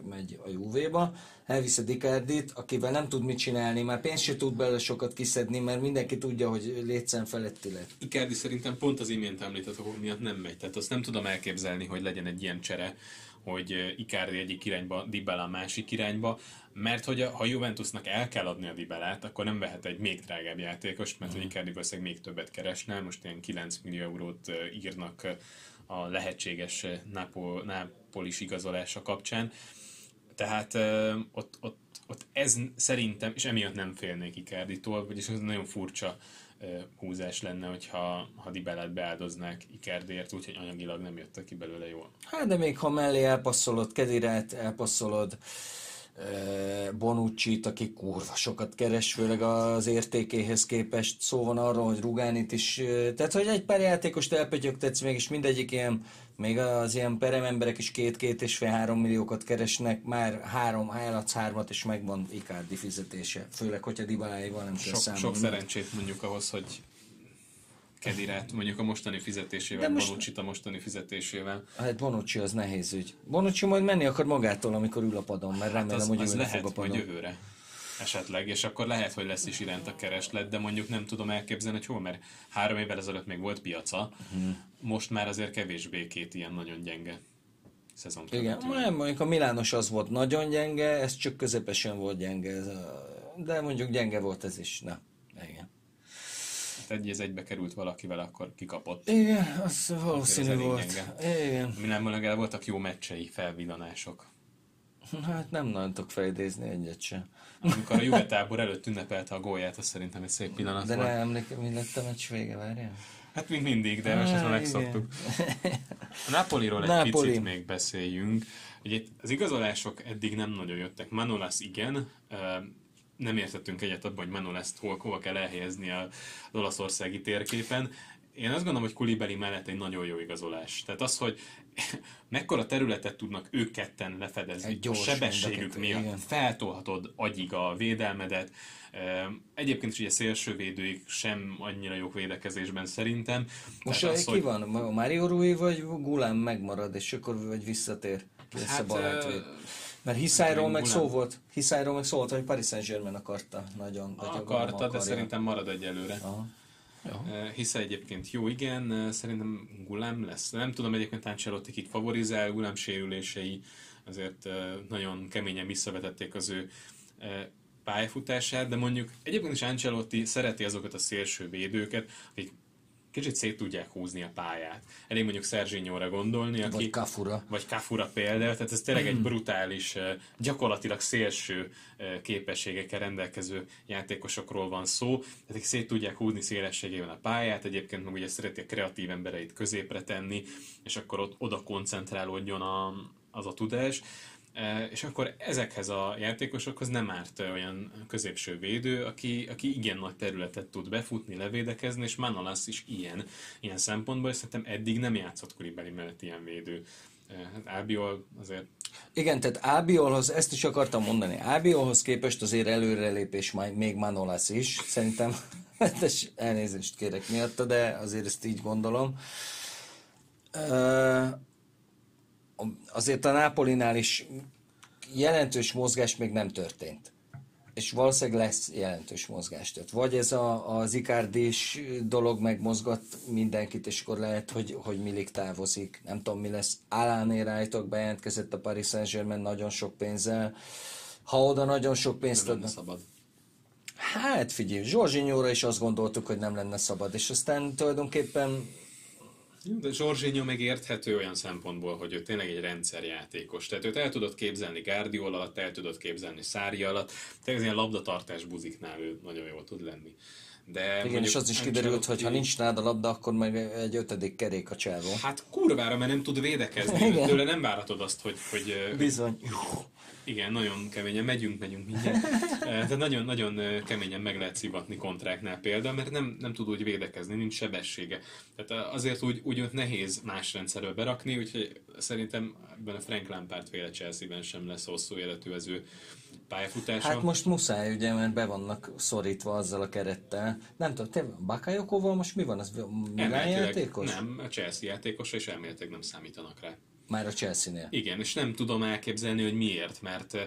megy a Juvéba. Elviszed Ikárdit, akivel nem tud mit csinálni, már pénzt se tud belőle sokat kiszedni, mert mindenki tudja, hogy létszám feletti lett. Ikárdi szerintem pont az imént említett okok miatt nem megy, tehát azt nem tudom elképzelni, hogy legyen egy ilyen csere, hogy Icardi egyik irányba, Dybala a másik irányba, mert hogy a, ha Juventusnak el kell adni a Dybalát, akkor nem vehet egy még drágább játékost, mert mm. hogy Icardi valószínűleg még többet keresne, most ilyen kilenc millió eurót írnak a lehetséges Nápo, nápolis igazolása kapcsán, tehát ott, ott, ott ez szerintem, és emiatt nem félnék Icarditól, vagyis ez nagyon furcsa húzás lenne, hogyha ha Dybalát beáldoznák Ikárdért, úgyhogy anyagilag nem jöttek ki belőle jól. Hát de még ha mellé elpasszolod Kedirát, elpasszolod eh, Bonucci-t, aki kurva sokat keres, főleg az értékéhez képest, szó van arról, hogy Rugánit is, eh, tehát hogy egy pár játékost elpötyögtetsz, mégis mindegyik ilyen, még az ilyen perememberek is két-két és fél három milliókat keresnek, már három, háladsz hármat és megvan Icardi fizetése. Főleg, hogyha Dybaláival nem kell számolni. Sok szerencsét mondjuk ahhoz, hogy Kedirát mondjuk a mostani fizetésével, most... Bonucci-t a mostani fizetésével. Hát Bonucci az nehéz ügy. Bonucci majd menni akar magától, amikor ül a padon, mert remélem, hát az, hogy az lehet, fog a padon. Majd jövőre esetleg, és akkor lehet, hogy lesz is iránt a kereslet, de mondjuk nem tudom elképzelni, hogy hol, mert három évvel ezelőtt még volt piaca, hmm. most már azért kevésbé két ilyen nagyon gyenge szezon. Igen, nem, mondjuk a Milános az volt nagyon gyenge, ez csak közepesen volt gyenge, ez a... de mondjuk gyenge volt ez is, na, igen. Hát egy, ez egybe került valakivel, akkor kikapott. Igen, az valószínű az volt. Gyenge. Igen. Milánban legalább voltak jó meccsei, felvillanások. Hát nem nagyon tudok felidézni egyet sem. Amikor a Juve tábor előtt ünnepelte a gólját, az szerintem egy szép pillanat de volt. De nem emlékszem, mi lett a meccs vége, várjál? Hát mint mindig, de most ezt megszoktuk. A Napoliról egy Napoli. Picit még beszéljünk. Ugye az igazolások eddig nem nagyon jöttek. Manolász igen, nem értettünk egyet abban, hogy Manolászt hol, hol kell elhelyezni az olaszországi térképen. Én azt gondolom, hogy Kulibeli mellett egy nagyon jó igazolás. Tehát az, hogy mekkora területet tudnak ők ketten lefedezni a sebességük miatt, igen. Feltolhatod agyig a védelmedet. Egyébként is ugye szélsővédőik sem annyira jók védekezésben szerintem. Most az, ki hogy... van? Mário Rui vagy Gulán megmarad, és akkor vagy visszatér? Lesz hát, a mert Hiszájról meg szó volt, Hiszájról meg szó volt, hogy Paris Saint-Germain akarta nagyon. Akarta, de szerintem marad egyelőre. Aha. Ja. Hiszen egyébként jó, igen, szerintem Gulam lesz. Nem tudom, egyébként Ancelotti kit favorizál, Gulam sérülései azért nagyon keményen visszavetették az ő pályafutását, de mondjuk egyébként is Ancelotti szereti azokat a szélső védőket, akik kicsit szét tudják húzni a pályát. Elég mondjuk Sergiñóra gondolni, aki... Vagy Kafura. Vagy Kafura például, tehát ez tényleg egy brutális, gyakorlatilag szélső képességekkel rendelkező játékosokról van szó. Tehát szét tudják húzni szélességében a pályát, egyébként meg ugye szereti a kreatív embereit középre tenni, és akkor ott oda koncentrálódjon a, az a tudás. És akkor ezekhez a játékosokhoz nem árt olyan középső védő, aki, aki igen nagy területet tud befutni, levédekezni, és Manolász is ilyen, ilyen szempontból, és szerintem eddig nem játszott Kulibeli mellett ilyen védő. Hát Ábiol azért... Igen, tehát Ábiolhoz, ezt is akartam mondani, Ábiolhoz képest azért előrelépés majd még Manolász is, szerintem, és elnézést kérek miatta, de azért ezt így gondolom. Uh... Azért a Nápolinál is jelentős mozgás még nem történt. És valószínűleg lesz jelentős mozgás. Tehát vagy ez a, az Ikárdis dolog megmozgat mindenkit, és akkor lehet, hogy, hogy Milik távozik. Nem tudom, mi lesz. Alanér állítok, bejelentkezett a Paris Saint-Germain nagyon sok pénzzel. Ha oda nagyon sok pénzt adnak... szabad. Hát figyelj, Zsorzsinyóra is azt gondoltuk, hogy nem lenne szabad. És aztán tulajdonképpen... De Jorginho meg érthető olyan szempontból, hogy ő tényleg egy rendszerjátékos. Tehát őt el tudod képzelni Guardiola alatt, el tudod képzelni Sarri alatt. Tehát ilyen labdatartás buziknál ő nagyon jól tud lenni. De igen, és az is kiderült, hogy ha nincs nád a labda, akkor meg egy ötödik kerék a csávó. Hát kurvára, mert nem tud védekezni. Tőle nem várhatod azt, hogy... hogy bizony. Igen, nagyon keményen megyünk, megyünk mindjárt. Tehát nagyon-nagyon keményen meg lehet szivatni kontráknál például, mert nem, nem tud úgy védekezni, nincs sebessége. Tehát azért úgy, úgy nehéz más rendszerbe berakni, úgyhogy szerintem ebben a Frank Lampard féle Chelsea-ben sem lesz hosszú életű az ő pályafutása. Hát most muszáj, ugye, mert be vannak szorítva azzal a kerettel. Nem tudom, te Bakayokoval most mi van? Ez Milán játékos? Nem, a Chelsea játékosra, és elméletileg nem számítanak rá. Már a Chelsea-nél. Igen, és nem tudom elképzelni, hogy miért, mert uh,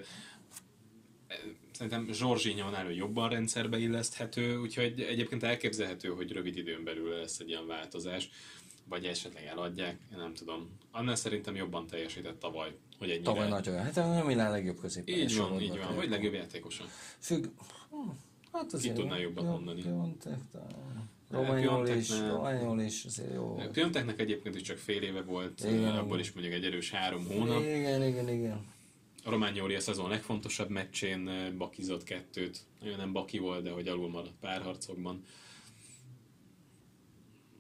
szerintem Jorginho-nál ő jobban rendszerbe illeszthető, úgyhogy egyébként elképzelhető, hogy rövid időn belül lesz egy ilyen változás, vagy esetleg eladják, nem tudom. Annál szerintem jobban teljesített tavaly, hogy ennyire. Tavaly nagyon, hát a Milán legjobb középen. Így van, így van, vagy legjobb játékosan. Függ, hát azért ki tudná jobban mondani. Romanyol is, azért jó. Pionteknek egyébként is csak fél éve volt, igen, abból is mondjuk egy erős három hónap. Igen, igen, igen. A Romagnoli a szezon legfontosabb meccsén bakizott kettőt. Nagyon nem baki volt, de hogy alul maradt párharcokban.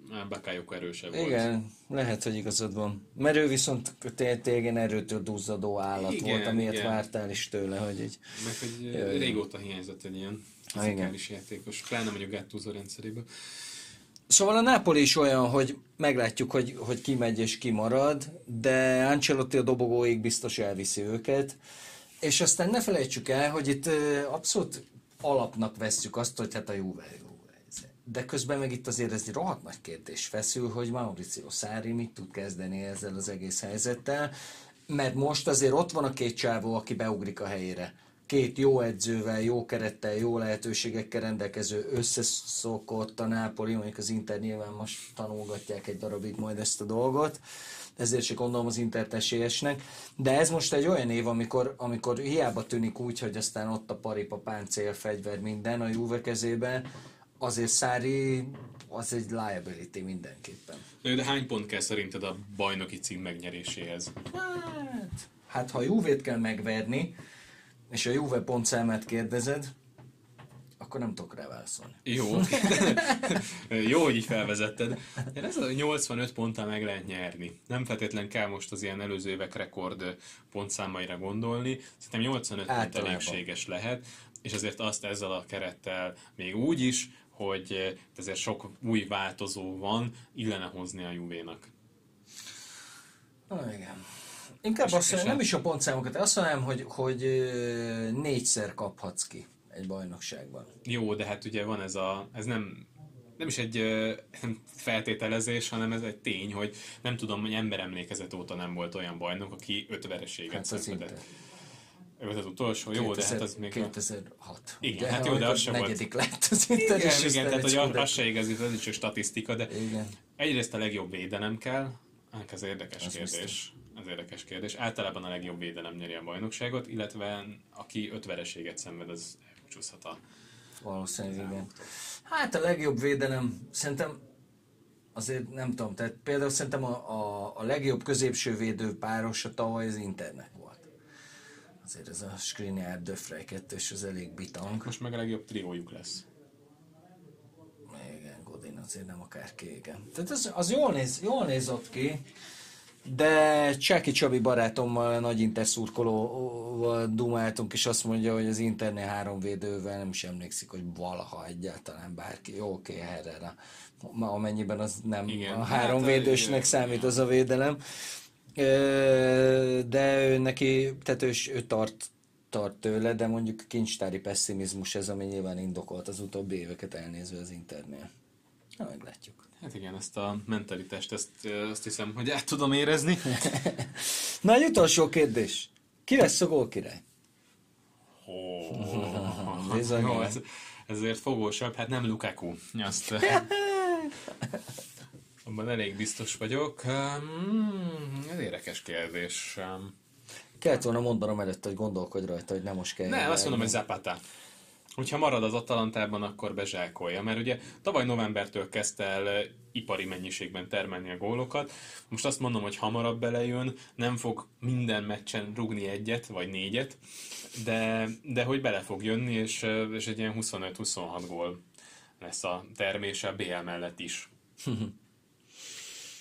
Már Bakayoko erősebb volt. Igen, lehet, hogy igazad van. Mert ő viszont tényleg erőtől duzzadó állat igen, volt, amiért igen. Vártál is tőle, hogy így... Meg hogy jaj, régóta hiányzott egy ilyen... fizikális játékos, pláne mondjuk Gattuso rendszerében. Szóval a Napoli is olyan, hogy meglátjuk, hogy, hogy ki megy és ki marad, de Ancelotti a dobogóig biztos elviszi őket. És aztán ne felejtsük el, hogy itt abszolút alapnak vesszük azt, hogy hát a Juve jó. De közben meg itt azért ez egy rohadt nagy kérdés feszül, hogy Maurizio Sarri mit tud kezdeni ezzel az egész helyzettel, mert most azért ott van a két csávó, aki beugrik a helyére. Két jó edzővel, jó kerettel, jó lehetőségekkel rendelkező összeszokott a Nápoli, mondjuk az Inter nyilván most tanulgatják egy darabig majd ezt a dolgot, ezért se gondolom az Intert esélyesnek, de ez most egy olyan év, amikor, amikor hiába tűnik úgy, hogy aztán ott a paripa, páncél, fegyver, minden a Juve kezében, azért Sarri az egy liability mindenképpen. De hány pont kell szerinted a bajnoki cím megnyeréséhez? Hát, hát ha Juvét kell megverni, és a Juve pontszámát kérdezed, akkor nem tudok rá válaszolni. Jó. Jó, hogy így felvezetted. De ez a nyolcvanöt ponttal meg lehet nyerni. Nem feltétlen kell most az ilyen előző évek rekord pontszámaira gondolni. Szerintem nyolcvanöt pont elégséges lehet, és azért azt ezzel a kerettel még úgy is, hogy ezért sok új változó van, illene hozni a Juvénak. Ah, igen. Inkább azt mondom, nem is a pontszámokat, azt mondanám, hogy, hogy négyszer kaphatsz ki egy bajnokságban. Jó, de hát ugye van ez a, ez nem, nem is egy nem feltételezés, hanem ez egy tény, hogy nem tudom, hogy ember emlékezet óta nem volt olyan bajnok, aki öt vereséget hát szenvedett. Ő az utolsó, jó, kétezer, de hát az még... kétezer-hat. Igen, de hát jó, de az sem volt. Negyedik lett az Inter. Igen, igen, igen, tehát hogy az se igaz, ez is csak statisztika, de igen. Egyrészt a legjobb védelem kell, hát ez érdekes az kérdés. Biztos. Ez érdekes kérdés. Általában a legjobb védelem nyeri a bajnokságot, illetve aki öt vereséget szenved, az elcsúszhat a... Valószínűleg igen. Hát a legjobb védelem szerintem azért nem tudom, tehát például szerintem a, a, a legjobb középső védő párosa tavaly az Internek volt. Azért ez a Skriniar Döfrej kettős, az elég bitang. Most meg a legjobb triójuk lesz. Igen, Godin azért nem akárki, igen. Tehát az, az jól, néz, jól nézott ki. De Csáki Csabi barátommal, nagy Inter szurkolóval dumáltunk, és azt mondja, hogy az Internél három védővel nem is emlékszik, hogy valaha egyáltalán bárki. Jó, oké, Herrera. Amennyiben az nem igen, a három védősnek igen, számít igen. az a védelem. De ő neki, tehát ő, ő tart, tart tőle, de mondjuk kincstári pessimizmus ez, ami nyilván indokolt az utóbbi éveket elnézve az Internél. Na, meglátjuk. Hát igen, ezt a mentalitást, ezt, azt hiszem, hogy át tudom érezni. Na, egy utolsó kérdés. Ki lesz a gólkirály? Oh, Bizony, jó, ez, ezért fogósabb, hát nem Lukaku. Azt, abban elég biztos vagyok. Hmm, ez érdekes kérdés. Kellett volna mondanom előtt, hogy gondolkodj rajta, hogy nem most kell. Nem, azt mondom, hogy Zapata. Hogyha marad az Atalantában, akkor bezsákolja, mert ugye tavaly novembertől kezdte el ipari mennyiségben termelni a gólokat. Most azt mondom, hogy hamarabb belejön, nem fog minden meccsen rugni egyet, vagy négyet, de, de hogy bele fog jönni, és, és egy ilyen huszonöt-huszonhat gól lesz a termése a bé el mellett is.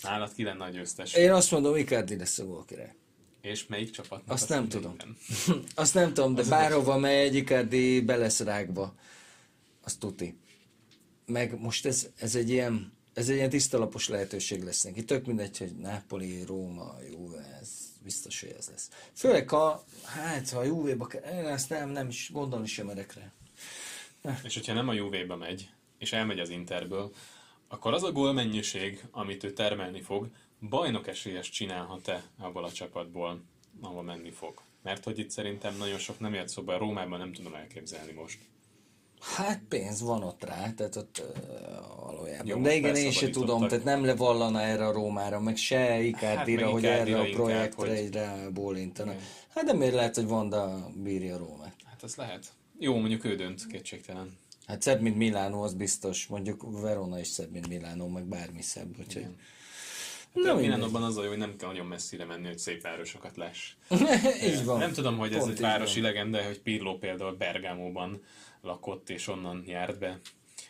Nálad ki lenne a győztes? Én azt mondom, Ikárdi lesz a gólkirály. És melyik csapatnak? Azt, azt nem tudom. Nem. Azt nem tudom, de az bárhova az... megy, Ikárdi be lesz rágva. Azt tuti. Meg most ez, ez egy ilyen, ez egy ilyen tisztalapos lehetőség lesz neki. Tök mindegy, hogy Napoli, Róma, Juve, ez biztos, hogy ez lesz. Főleg ha, hát, ha a Juvéba kell, én ezt nem, nem is gondolni sem merek rá. És hogyha nem a Juvéba megy, és elmegy az Interből, akkor az a gólmennyiség, amit ő termelni fog, bajnok esélyes csinálhat-e abból a csapatból, ahol menni fog? Mert hogy itt szerintem nagyon sok nem jött szóba, Rómában nem tudom elképzelni most. Hát pénz van ott rá, tehát ott uh, valójában. Jó, de igen, én se tudom, tehát nem levallana erre a Rómára, meg se Ikárdira, hát, hogy erre a projektre egyre bólintanak. Okay. Hát de miért lehet, hogy Vanda bírja a Rómát? Hát az lehet. Jó, mondjuk ő dönt, kétségtelen. Hát szebb, mint Milánó, az biztos. Mondjuk Verona is szebb, mint Milánó, meg bármi szebb, úgyhogy... Igen. Hát a Milánóban az a jó, hogy nem kell nagyon messzire menni, hogy szép városokat láss. Így van. Nem tudom, hogy ez pont egy városi legenda, hogy Pirlo például Bergámóban lakott és onnan járt be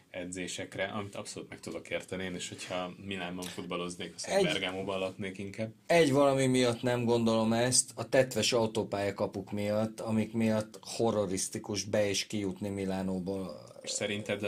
edzésekre, amit abszolút meg tudok érteni én, és hogyha Milánban futballoznék, azt egy, Bergámóban laknék inkább. Egy valami miatt nem gondolom ezt, a tetves autópályakapuk miatt, amik miatt horrorisztikus be és kijutni Milánóból. És szerinted...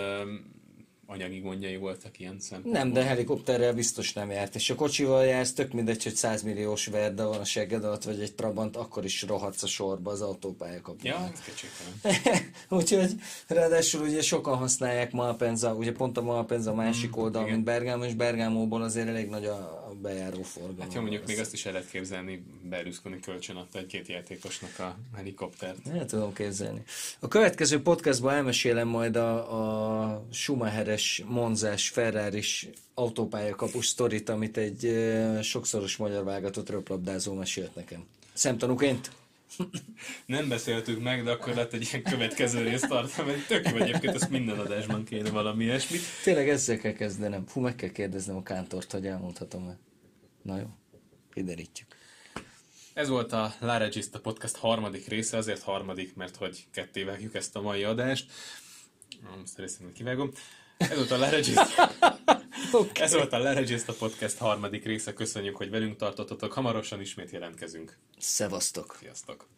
anyagi gondjai voltak ilyen szempontból? Nem, de helikopterrel biztos nem járt. És a kocsival jársz, tök mindegy, hogy százmilliós Verda van a segged alatt, vagy egy Trabant, akkor is rohadsz a sorba az autópályakapuján. Ja, hát kicsikben. Úgyhogy ráadásul ugye sokan használják Malpensa, ugye pont a Malpensa másik mm, oldal, igen. mint Bergamo, és Bergámóból azért elég nagy a bejáró forgalom. Hát jó, mondjuk az. Még azt is el lehet képzelni, Berlusconi kölcsön adta egy-két játékosnak a helikoptert. El tudom képzelni. A következő podcastban elmesélem majd a, a Schumacher Monzás, Ferraris autópályakapus sztorit, amit egy e, sokszoros magyar vágatott röplabdázó mesélt nekem. Szemtanúként? Nem beszéltük meg, de akkor lett egy ilyen következő részt tartom, mert tök jó egyébként, ezt minden adásban kéne valami ilyesmit. Tényleg ezzel kell kezdenem. Hú, meg kell kérdeznem a kántort, hogy elmondhatom-e. Na jó, kiderítjük. Ez volt a La Regista Podcast harmadik része, azért harmadik, mert hogy ketté vágjuk ezt a mai adást. Most részben kivágom. Ez volt a La Regista. Okay. Ez volt a La Regista Podcast harmadik része. Köszönjük, hogy velünk tartottatok. Hamarosan ismét jelentkezünk. Szevasztok. Sziasztok.